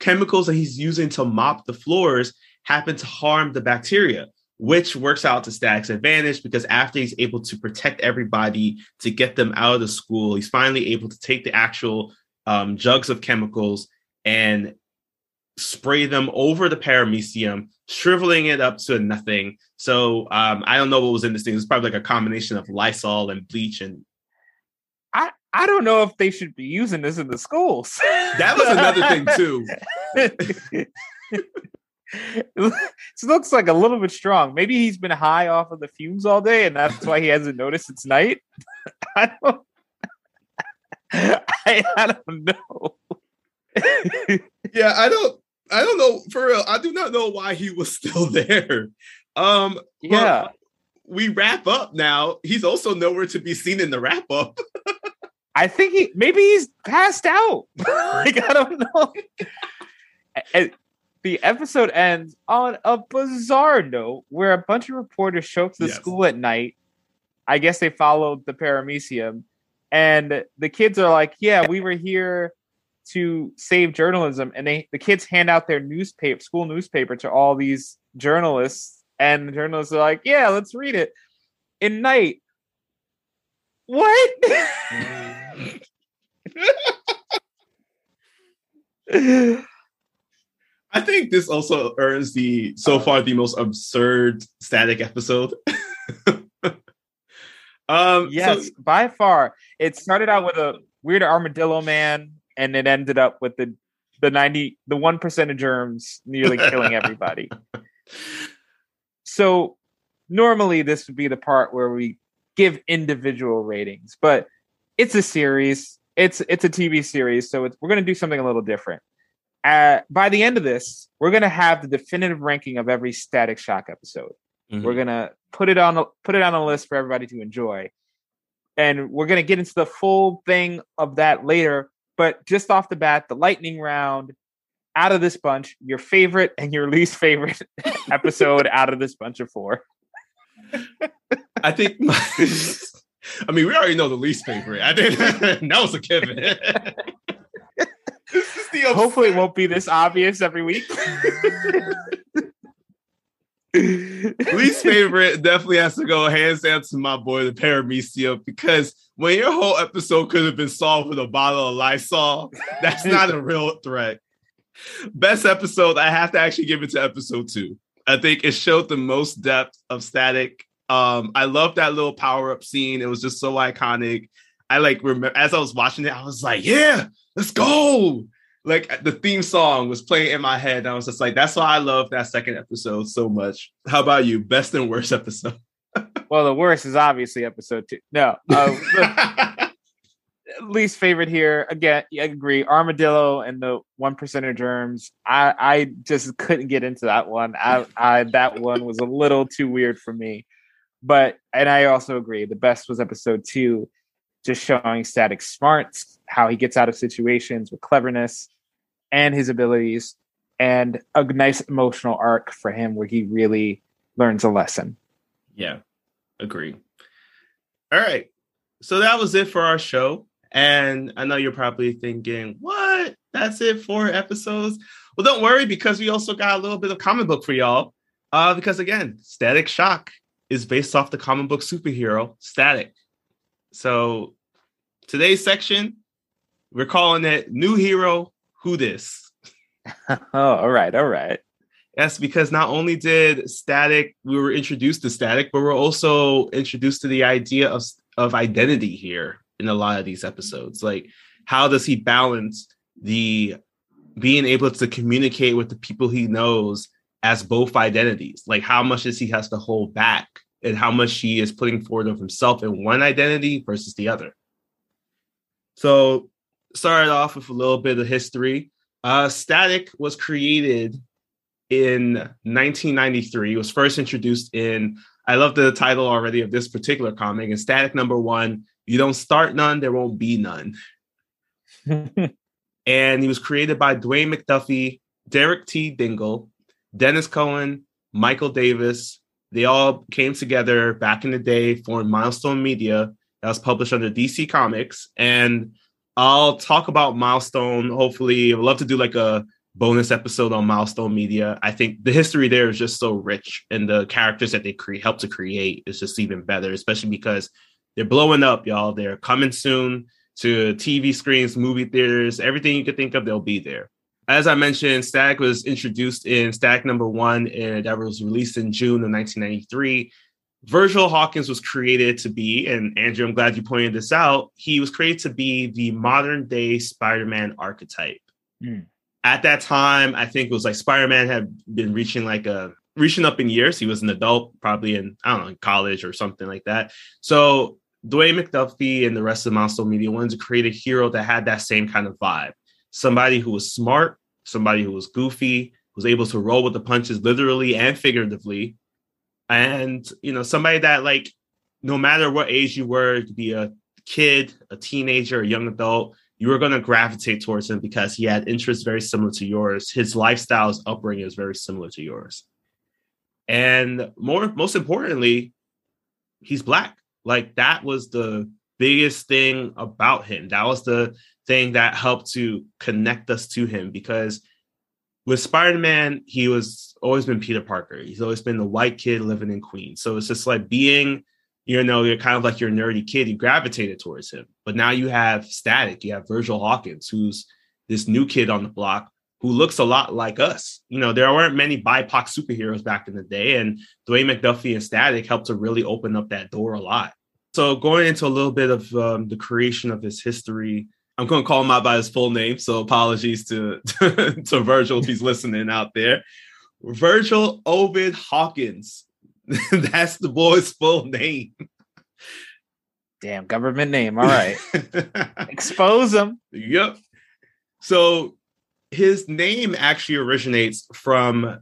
chemicals that he's using to mop the floors happen to harm the bacteria, which works out to Static's advantage because after he's able to protect everybody to get them out of the school, he's finally able to take the actual um, jugs of chemicals and spray them over the paramecium, shriveling it up to nothing. So um, I don't know what was in this thing. It's probably like a combination of Lysol and bleach. And I, I don't know if they should be using this in the schools. That was another thing too. It looks like a little bit strong. Maybe he's been high off of the fumes all day, and that's why he hasn't noticed it's night. I don't. I, I don't know. Yeah, I don't. I don't know for real. I do not know why he was still there. Um, yeah, we wrap up now. He's also nowhere to be seen in the wrap up. I think he maybe he's passed out. Like I don't know. And, the episode ends on a bizarre note where a bunch of reporters show up to the yes. school at night. I guess they followed the paramecium. And the kids are like, yeah, we were here to save journalism. And they the kids hand out their newspaper, school newspaper to all these journalists. And the journalists are like, yeah, let's read it. At night. What? I think this also earns the, so far, the most absurd Static episode. um, yes, so, by far. It started out with a weird armadillo man, and it ended up with the the ninety the one percent of germs nearly killing everybody. So normally this would be the part where we give individual ratings, but it's a series. It's it's a T V series, so it's, we're going to do something a little different. Uh, by the end of this, we're going to have the definitive ranking of every Static Shock episode. Mm-hmm. We're going to put it on put it on a list for everybody to enjoy. And we're going to get into the full thing of that later. But just off the bat, the lightning round, out of this bunch, your favorite and your least favorite episode out of this bunch of four. I think, my, I mean, we already know the least favorite. I think that was a given. Hopefully it won't be this obvious every week. Least favorite definitely has to go hands down to my boy, the paramecium, because when your whole episode could have been solved with a bottle of Lysol, that's not a real threat. Best episode, I have to actually give it to episode two. I think it showed the most depth of Static. Um, I love that little power-up scene. It was just so iconic. I like remember as I was watching it, I was like, yeah, let's go. Like the theme song was playing in my head. And I was just like, that's why I love that second episode so much. How about you? Best and worst episode. Well, the worst is obviously episode two. No. Uh, least favorite here. Again, I agree. Armadillo and the one percent of germs. I, I just couldn't get into that one. I, I that one was a little too weird for me. But and I also agree. The best was episode two. Just showing Static smarts, how he gets out of situations with cleverness and his abilities, and a nice emotional arc for him where he really learns a lesson. Yeah, agree. All right. So that was it for our show. And I know you're probably thinking, what? That's it? Four episodes? Well, don't worry, because we also got a little bit of comic book for y'all. Uh, because again, Static Shock is based off the comic book superhero Static. So today's section, we're calling it New Hero Who Dis. Oh, all right. All right. That's because not only did Static, we were introduced to Static, but we're also introduced to the idea of, of identity here in a lot of these episodes. Like, how does he balance the being able to communicate with the people he knows as both identities? Like, how much does he has to hold back? And how much he is putting forward of himself in one identity versus the other. So, started off with a little bit of history. Uh, Static was created in nineteen ninety-three. It was first introduced in, I love the title already of this particular comic, and Static number one, you don't start none, there won't be none. And he was created by Dwayne McDuffie, Derek T. Dingle, Dennis Cohen, Michael Davis. They all came together back in the day, formed Milestone Media that was published under D C Comics. And I'll talk about Milestone, hopefully. I'd love to do like a bonus episode on Milestone Media. I think the history there is just so rich, and the characters that they cre- help to create is just even better, especially because they're blowing up, y'all. They're coming soon to T V screens, movie theaters, everything you could think of, they'll be there. As I mentioned, Static was introduced in Static number one, and that was released in June of nineteen ninety-three. Virgil Hawkins was created to be, and Andrew, I'm glad you pointed this out, he was created to be the modern day Spider-Man archetype. Mm. At that time, I think it was like Spider-Man had been reaching like a reaching up in years. He was an adult, probably in, I don't know, college or something like that. So Dwayne McDuffie and the rest of the Milestone Media wanted to create a hero that had that same kind of vibe. Somebody who was smart, somebody who was goofy, who's able to roll with the punches literally and figuratively. And, you know, somebody that, like, no matter what age you were, it could be a kid, a teenager, a young adult, you were going to gravitate towards him because he had interests very similar to yours. His lifestyle, his upbringing is very similar to yours. And more, most importantly, he's Black. Like, that was the biggest thing about him. That was the thing that helped to connect us to him, because with Spider-Man, he was always been Peter Parker. He's always been the white kid living in Queens. So it's just like being, you know, you're kind of like your nerdy kid. You gravitated towards him. But now you have Static. You have Virgil Hawkins, who's this new kid on the block who looks a lot like us. You know, there weren't many B I P O C superheroes back in the day, and Dwayne McDuffie and Static helped to really open up that door a lot. So going into a little bit of um, the creation of his history, I'm going to call him out by his full name, so apologies to, to, to Virgil if he's listening out there. Virgil Ovid Hawkins. That's the boy's full name. Damn, government name. All right. Expose him. Yep. So his name actually originates from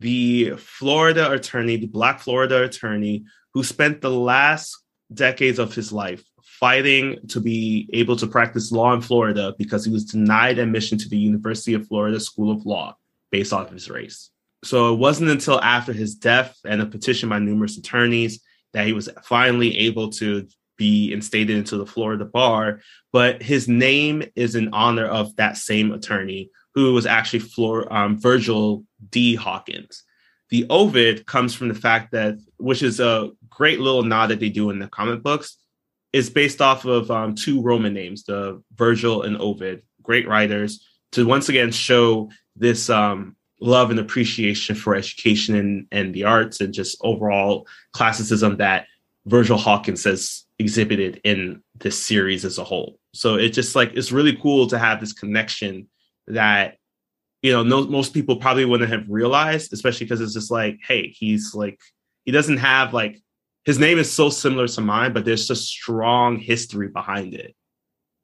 the Florida attorney, the Black Florida attorney, who spent the last decades of his life fighting to be able to practice law in Florida because he was denied admission to the University of Florida School of Law based off his race. So it wasn't until after his death and a petition by numerous attorneys that he was finally able to be instated into the Florida bar. But his name is in honor of that same attorney, who was actually Flor- um, Virgil D. Hawkins. The Ovid comes from the fact that, which is a great little nod that they do in the comic books, is based off of um, two Roman names, the Virgil and Ovid, great writers, to once again show this um, love and appreciation for education and, and the arts and just overall classicism that Virgil Hawkins has exhibited in this series as a whole. So it just like, it's really cool to have this connection that, you know, no, most people probably wouldn't have realized, especially because it's just like, hey, he's like, he doesn't have like, his name is so similar to mine, but there's just strong history behind it.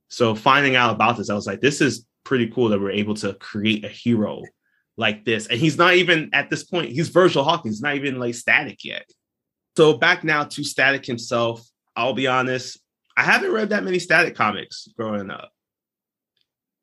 So finding out about this, I was like, this is pretty cool that we're able to create a hero like this. And he's not even, at this point, he's Virgil Hawkins, not even like Static yet. So back now to Static himself. I'll be honest, I haven't read that many Static comics growing up.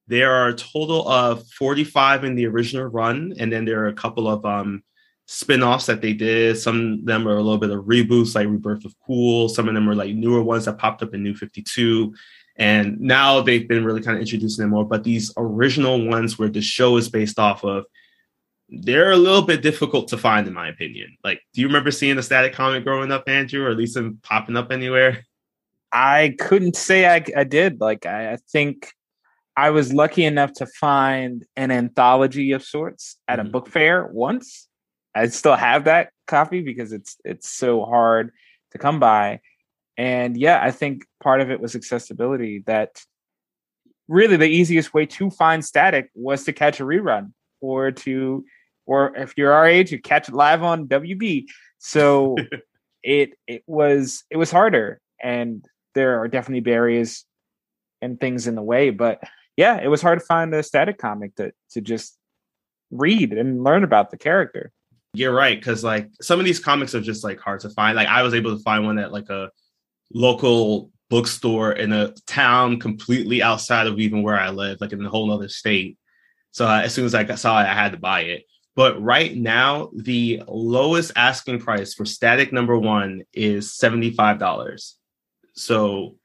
There are a total of forty-five in the original run, and then there are a couple of um, spin-offs that they did. Some of them are a little bit of reboots, like Rebirth of Cool. Some of them are like newer ones that popped up in New fifty-two. And now they've been really kind of introducing them more. But these original ones where the show is based off of, they're a little bit difficult to find, in my opinion. Like, do you remember seeing a Static comic growing up, Andrew, or at least them popping up anywhere? I couldn't say I, I did. Like, I, I think I was lucky enough to find an anthology of sorts at mm-hmm. a book fair once. I still have that copy because it's it's so hard to come by. And yeah, I think part of it was accessibility, that really the easiest way to find Static was to catch a rerun or to, or if you're our age, you catch it live on W B. So it it was it was harder, and there are definitely barriers and things in the way. But yeah, it was hard to find a Static comic to to just read and learn about the character. You're right, because like some of these comics are just like hard to find. Like I was able to find one at like a local bookstore in a town completely outside of even where I live, like in a whole other state. So uh, as soon as I saw it, I had to buy it. But right now, the lowest asking price for Static number one is seventy-five dollars. So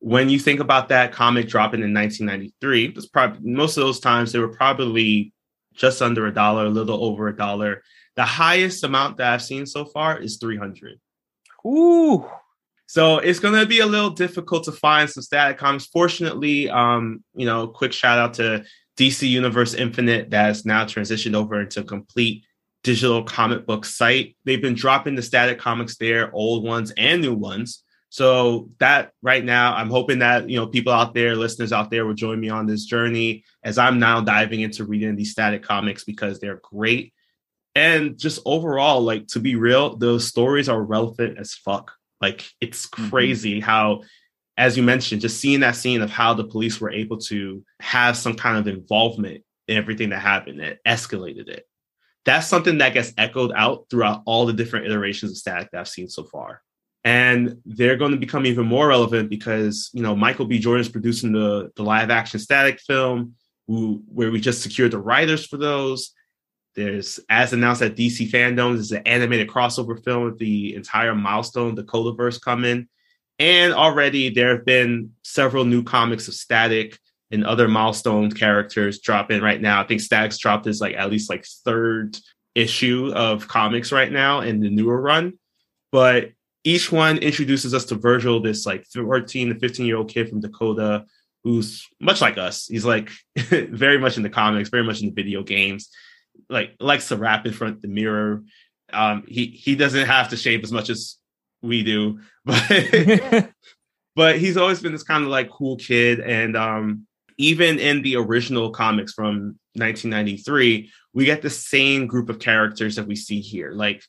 when you think about that comic dropping in nineteen ninety-three, it was probably, most of those times they were probably just under a dollar, a little over a dollar. The highest amount that I've seen so far is three hundred dollars. Ooh. So it's going to be a little difficult to find some static comics. Fortunately, um, you know, quick shout out to D C Universe Infinite that has now transitioned over into a complete digital comic book site. They've been dropping the static comics there, old ones and new ones. So that right now, I'm hoping that, you know, people out there, listeners out there will join me on this journey as I'm now diving into reading these static comics because they're great. And just overall, like, to be real, those stories are relevant as fuck. Like, it's crazy mm-hmm. how, as you mentioned, just seeing that scene of how the police were able to have some kind of involvement in everything that happened that escalated it. That's something that gets echoed out throughout all the different iterations of static that I've seen so far. And they're going to become even more relevant because, you know, Michael B. Jordan is producing the, the live action Static film who, where we just secured the writers for those. There's, as announced at D C Fandom, there's an animated crossover film with the entire Milestone, the Dakotaverse coming. And already there have been several new comics of Static and other Milestone characters dropping right now. I think Static's dropped his like at least like third issue of comics right now in the newer run. But each one introduces us to Virgil, this like fourteen to fifteen year old kid from Dakota, who's much like us. He's like very much in the comics, very much in the video games, like likes to rap in front of the mirror. Um, he, he doesn't have to shave as much as we do, but, but he's always been this kind of like cool kid. And um, even in the original comics from nineteen ninety-three, we get the same group of characters that we see here. Like,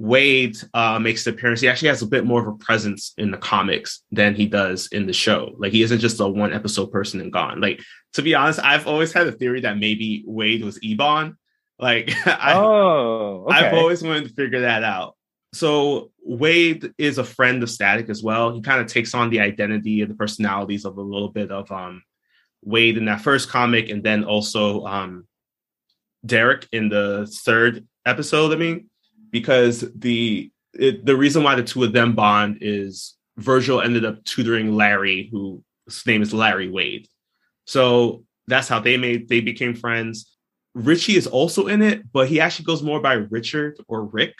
Wade uh, makes an appearance. He actually has a bit more of a presence in the comics than he does in the show. Like, he isn't just a one episode person and gone. Like, to be honest, I've always had a theory that maybe Wade was Ebon. Like, I, oh, okay. I've always wanted to figure that out. So Wade is a friend of Static as well. He kind of takes on the identity and the personalities of a little bit of um, Wade in that first comic. And then also um, Derek in the third episode, I mean. Because the it, the reason why the two of them bond is Virgil ended up tutoring Larry, who his name is Larry Wade. So that's how they made they became friends. Richie is also in it, but he actually goes more by Richard or Rick.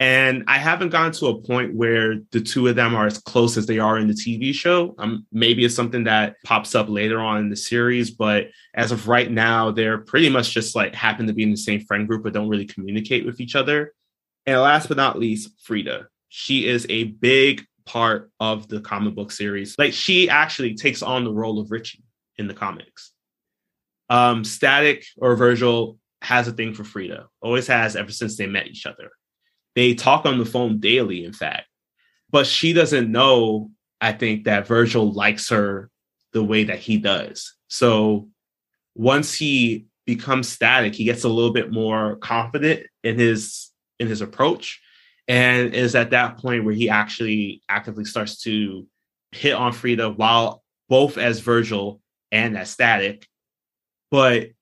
And I haven't gotten to a point where the two of them are as close as they are in the T V show. Um, maybe it's something that pops up later on in the series. But as of right now, they're pretty much just like happen to be in the same friend group, but don't really communicate with each other. And last but not least, Frieda. She is a big part of the comic book series. Like, she actually takes on the role of Richie in the comics. Um, Static or Virgil has a thing for Frieda. Always has ever since they met each other. They talk on the phone daily, in fact. But she doesn't know, I think, that Virgil likes her the way that he does. So once he becomes Static, he gets a little bit more confident in his... in his approach, and is at that point where he actually actively starts to hit on Frieda while both as Virgil and as Static. But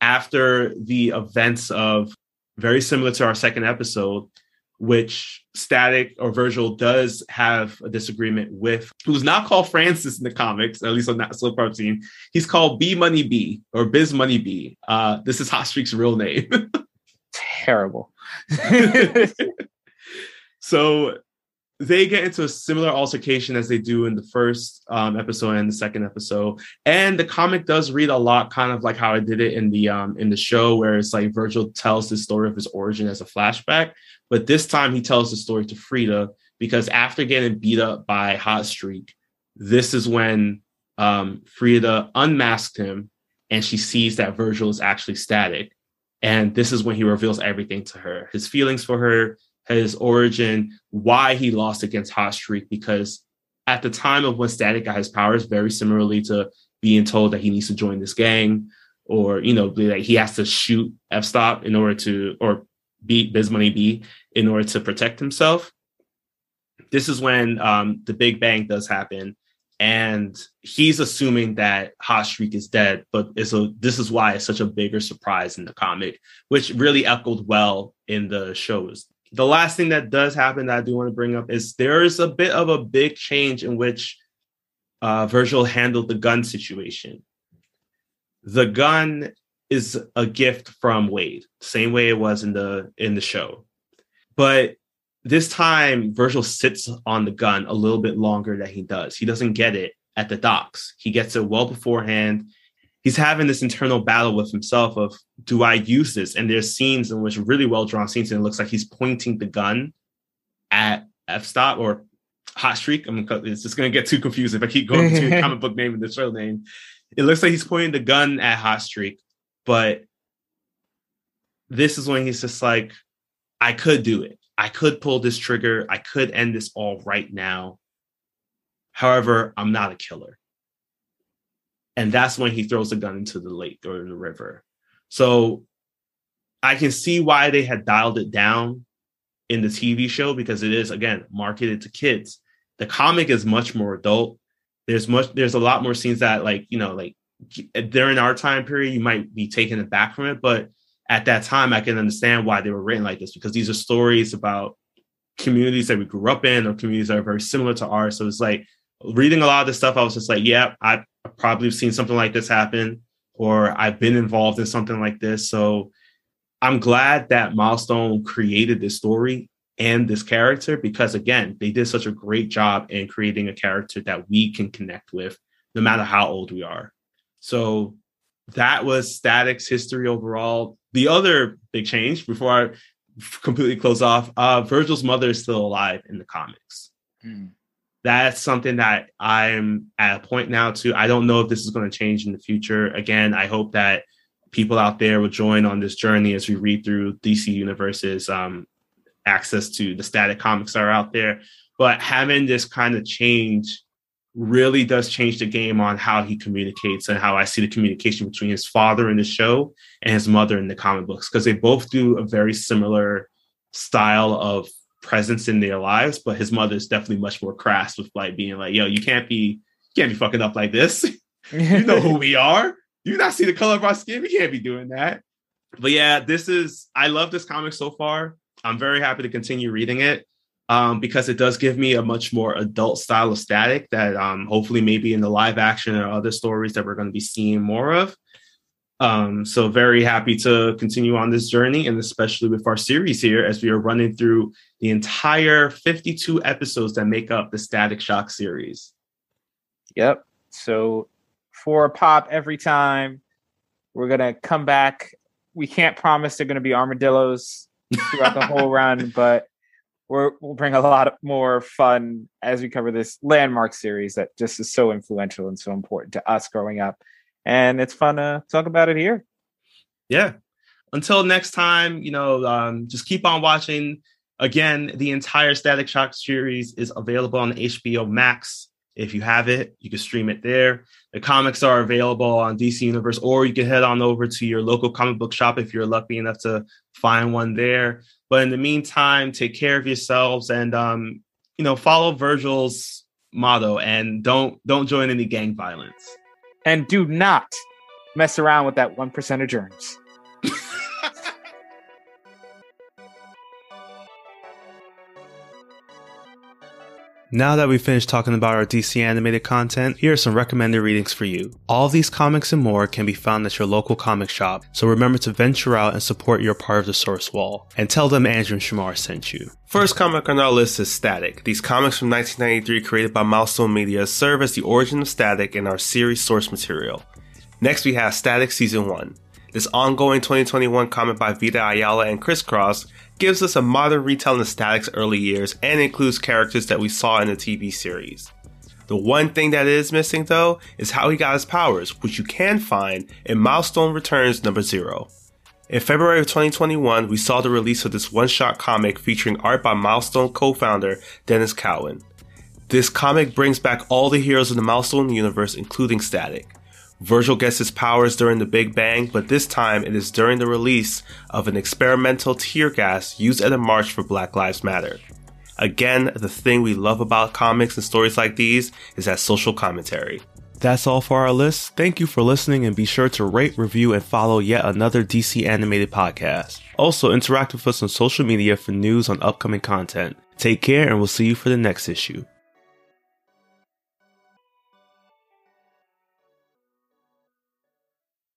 after the events of very similar to our second episode, which Static or Virgil does have a disagreement with, who's not called Francis in the comics, at least on that so far I've seen, he's called B Money B or Biz Money B. Uh, this is Hot Streak's real name. Terrible. So they get into a similar altercation as they do in the first um, episode and the second episode. And the comic does read a lot, kind of like how I did it in the um, in the show, where it's like Virgil tells the story of his origin as a flashback. But this time he tells the story to Frieda, because after getting beat up by Hot Streak, this is when um, Frieda unmasked him and she sees that Virgil is actually Static. And this is when he reveals everything to her, his feelings for her, his origin, why he lost against Hot Streak, because at the time of when Static got his powers, very similarly to being told that he needs to join this gang, or, you know, like he has to shoot F-Stop in order to, or beat Biz Money B in order to protect himself. This is when um, the Big Bang does happen. And he's assuming that Hot Streak is dead, but it's a, this is why it's such a bigger surprise in the comic, which really echoed well in the shows. The last thing that does happen that I do want to bring up is there is a bit of a big change in which uh, Virgil handled the gun situation. The gun is a gift from Wade, same way it was in the in the show. But this time, Virgil sits on the gun a little bit longer than he does. He doesn't get it at the docks. He gets it well beforehand. He's having this internal battle with himself of, do I use this? And there's scenes in which really well-drawn scenes, and it looks like he's pointing the gun at F-Stop or Hot Streak. I mean, it's just going to get too confused if I keep going between the comic book name and the show name. It looks like he's pointing the gun at Hot Streak, but this is when he's just like, I could do it. I could pull this trigger. I could end this all right now. However, I'm not a killer. And that's when he throws the gun into the lake or the river. So I can see why they had dialed it down in the T V show, because it is, again, marketed to kids. The comic is much more adult. There's much, there's a lot more scenes that, like, you know, like during our time period, you might be taken aback from it. But at that time, I can understand why they were written like this, because these are stories about communities that we grew up in, or communities that are very similar to ours. So it's like reading a lot of this stuff, I was just like, yeah, I probably have seen something like this happen, or I've been involved in something like this. So I'm glad that Milestone created this story and this character, because, again, they did such a great job in creating a character that we can connect with no matter how old we are. So that was Static's history overall. The other big change before I completely close off, uh, Virgil's mother is still alive in the comics. Mm. That's something that I'm at a point now too. I don't know if this is going to change in the future. Again, I hope that people out there will join on this journey as we read through D C Universe's um, access to the Static comics that are out there. But having this kind of change really does change the game on how he communicates and how I see the communication between his father in the show and his mother in the comic books, because they both do a very similar style of presence in their lives, but his mother is definitely much more crass with, like, being like, yo, you can't be you can't be fucking up like this. You know who we are. You not see the color of our skin. We can't be doing that. But yeah, this is, I love this comic so far. I'm very happy to continue reading it um, because it does give me a much more adult style of Static that um, hopefully maybe in the live action or other stories that we're going to be seeing more of. Um, so very happy to continue on this journey, and especially with our series here as we are running through the entire fifty-two episodes that make up the Static Shock series. Yep. So for a pop every time, we're going to come back. We can't promise they're going to be armadillos throughout the whole run, but we're, we'll bring a lot more fun as we cover this landmark series that just is so influential and so important to us growing up. And it's fun to talk about it here. Yeah. Until next time, you know, um, just keep on watching. Again, the entire Static Shock series is available on H B O Max. If you have it, you can stream it there. The comics are available on D C Universe, or you can head on over to your local comic book shop if you're lucky enough to find one there. But in the meantime, take care of yourselves and, um, you know, follow Virgil's motto and don't don't join any gang violence. And do not mess around with that one percent of germs. Now that we've finished talking about our D C animated content, here are some recommended readings for you. All these comics and more can be found at your local comic shop, so remember to venture out and support your part of the source wall. And tell them Andrew and Shamar sent you. First comic on our list is Static. These comics from nineteen ninety-three created by Milestone Media serve as the origin of Static and our series source material. Next we have Static Season one. This ongoing twenty twenty-one comic by Vida Ayala and Criss Cross gives us a modern retelling of Static's early years and includes characters that we saw in the T V series. The one thing that is missing, though, is how he got his powers, which you can find in Milestone Returns number zero. In February of twenty twenty-one, we saw the release of this one-shot comic featuring art by Milestone co-founder Dennis Cohen. This comic brings back all the heroes of the Milestone universe, including Static. Virgil gets his powers during the Big Bang, but this time it is during the release of an experimental tear gas used at a march for Black Lives Matter. Again, the thing we love about comics and stories like these is that social commentary. That's all for our list. Thank you for listening, and be sure to rate, review, and follow yet another D C animated podcast. Also, interact with us on social media for news on upcoming content. Take care, and we'll see you for the next issue.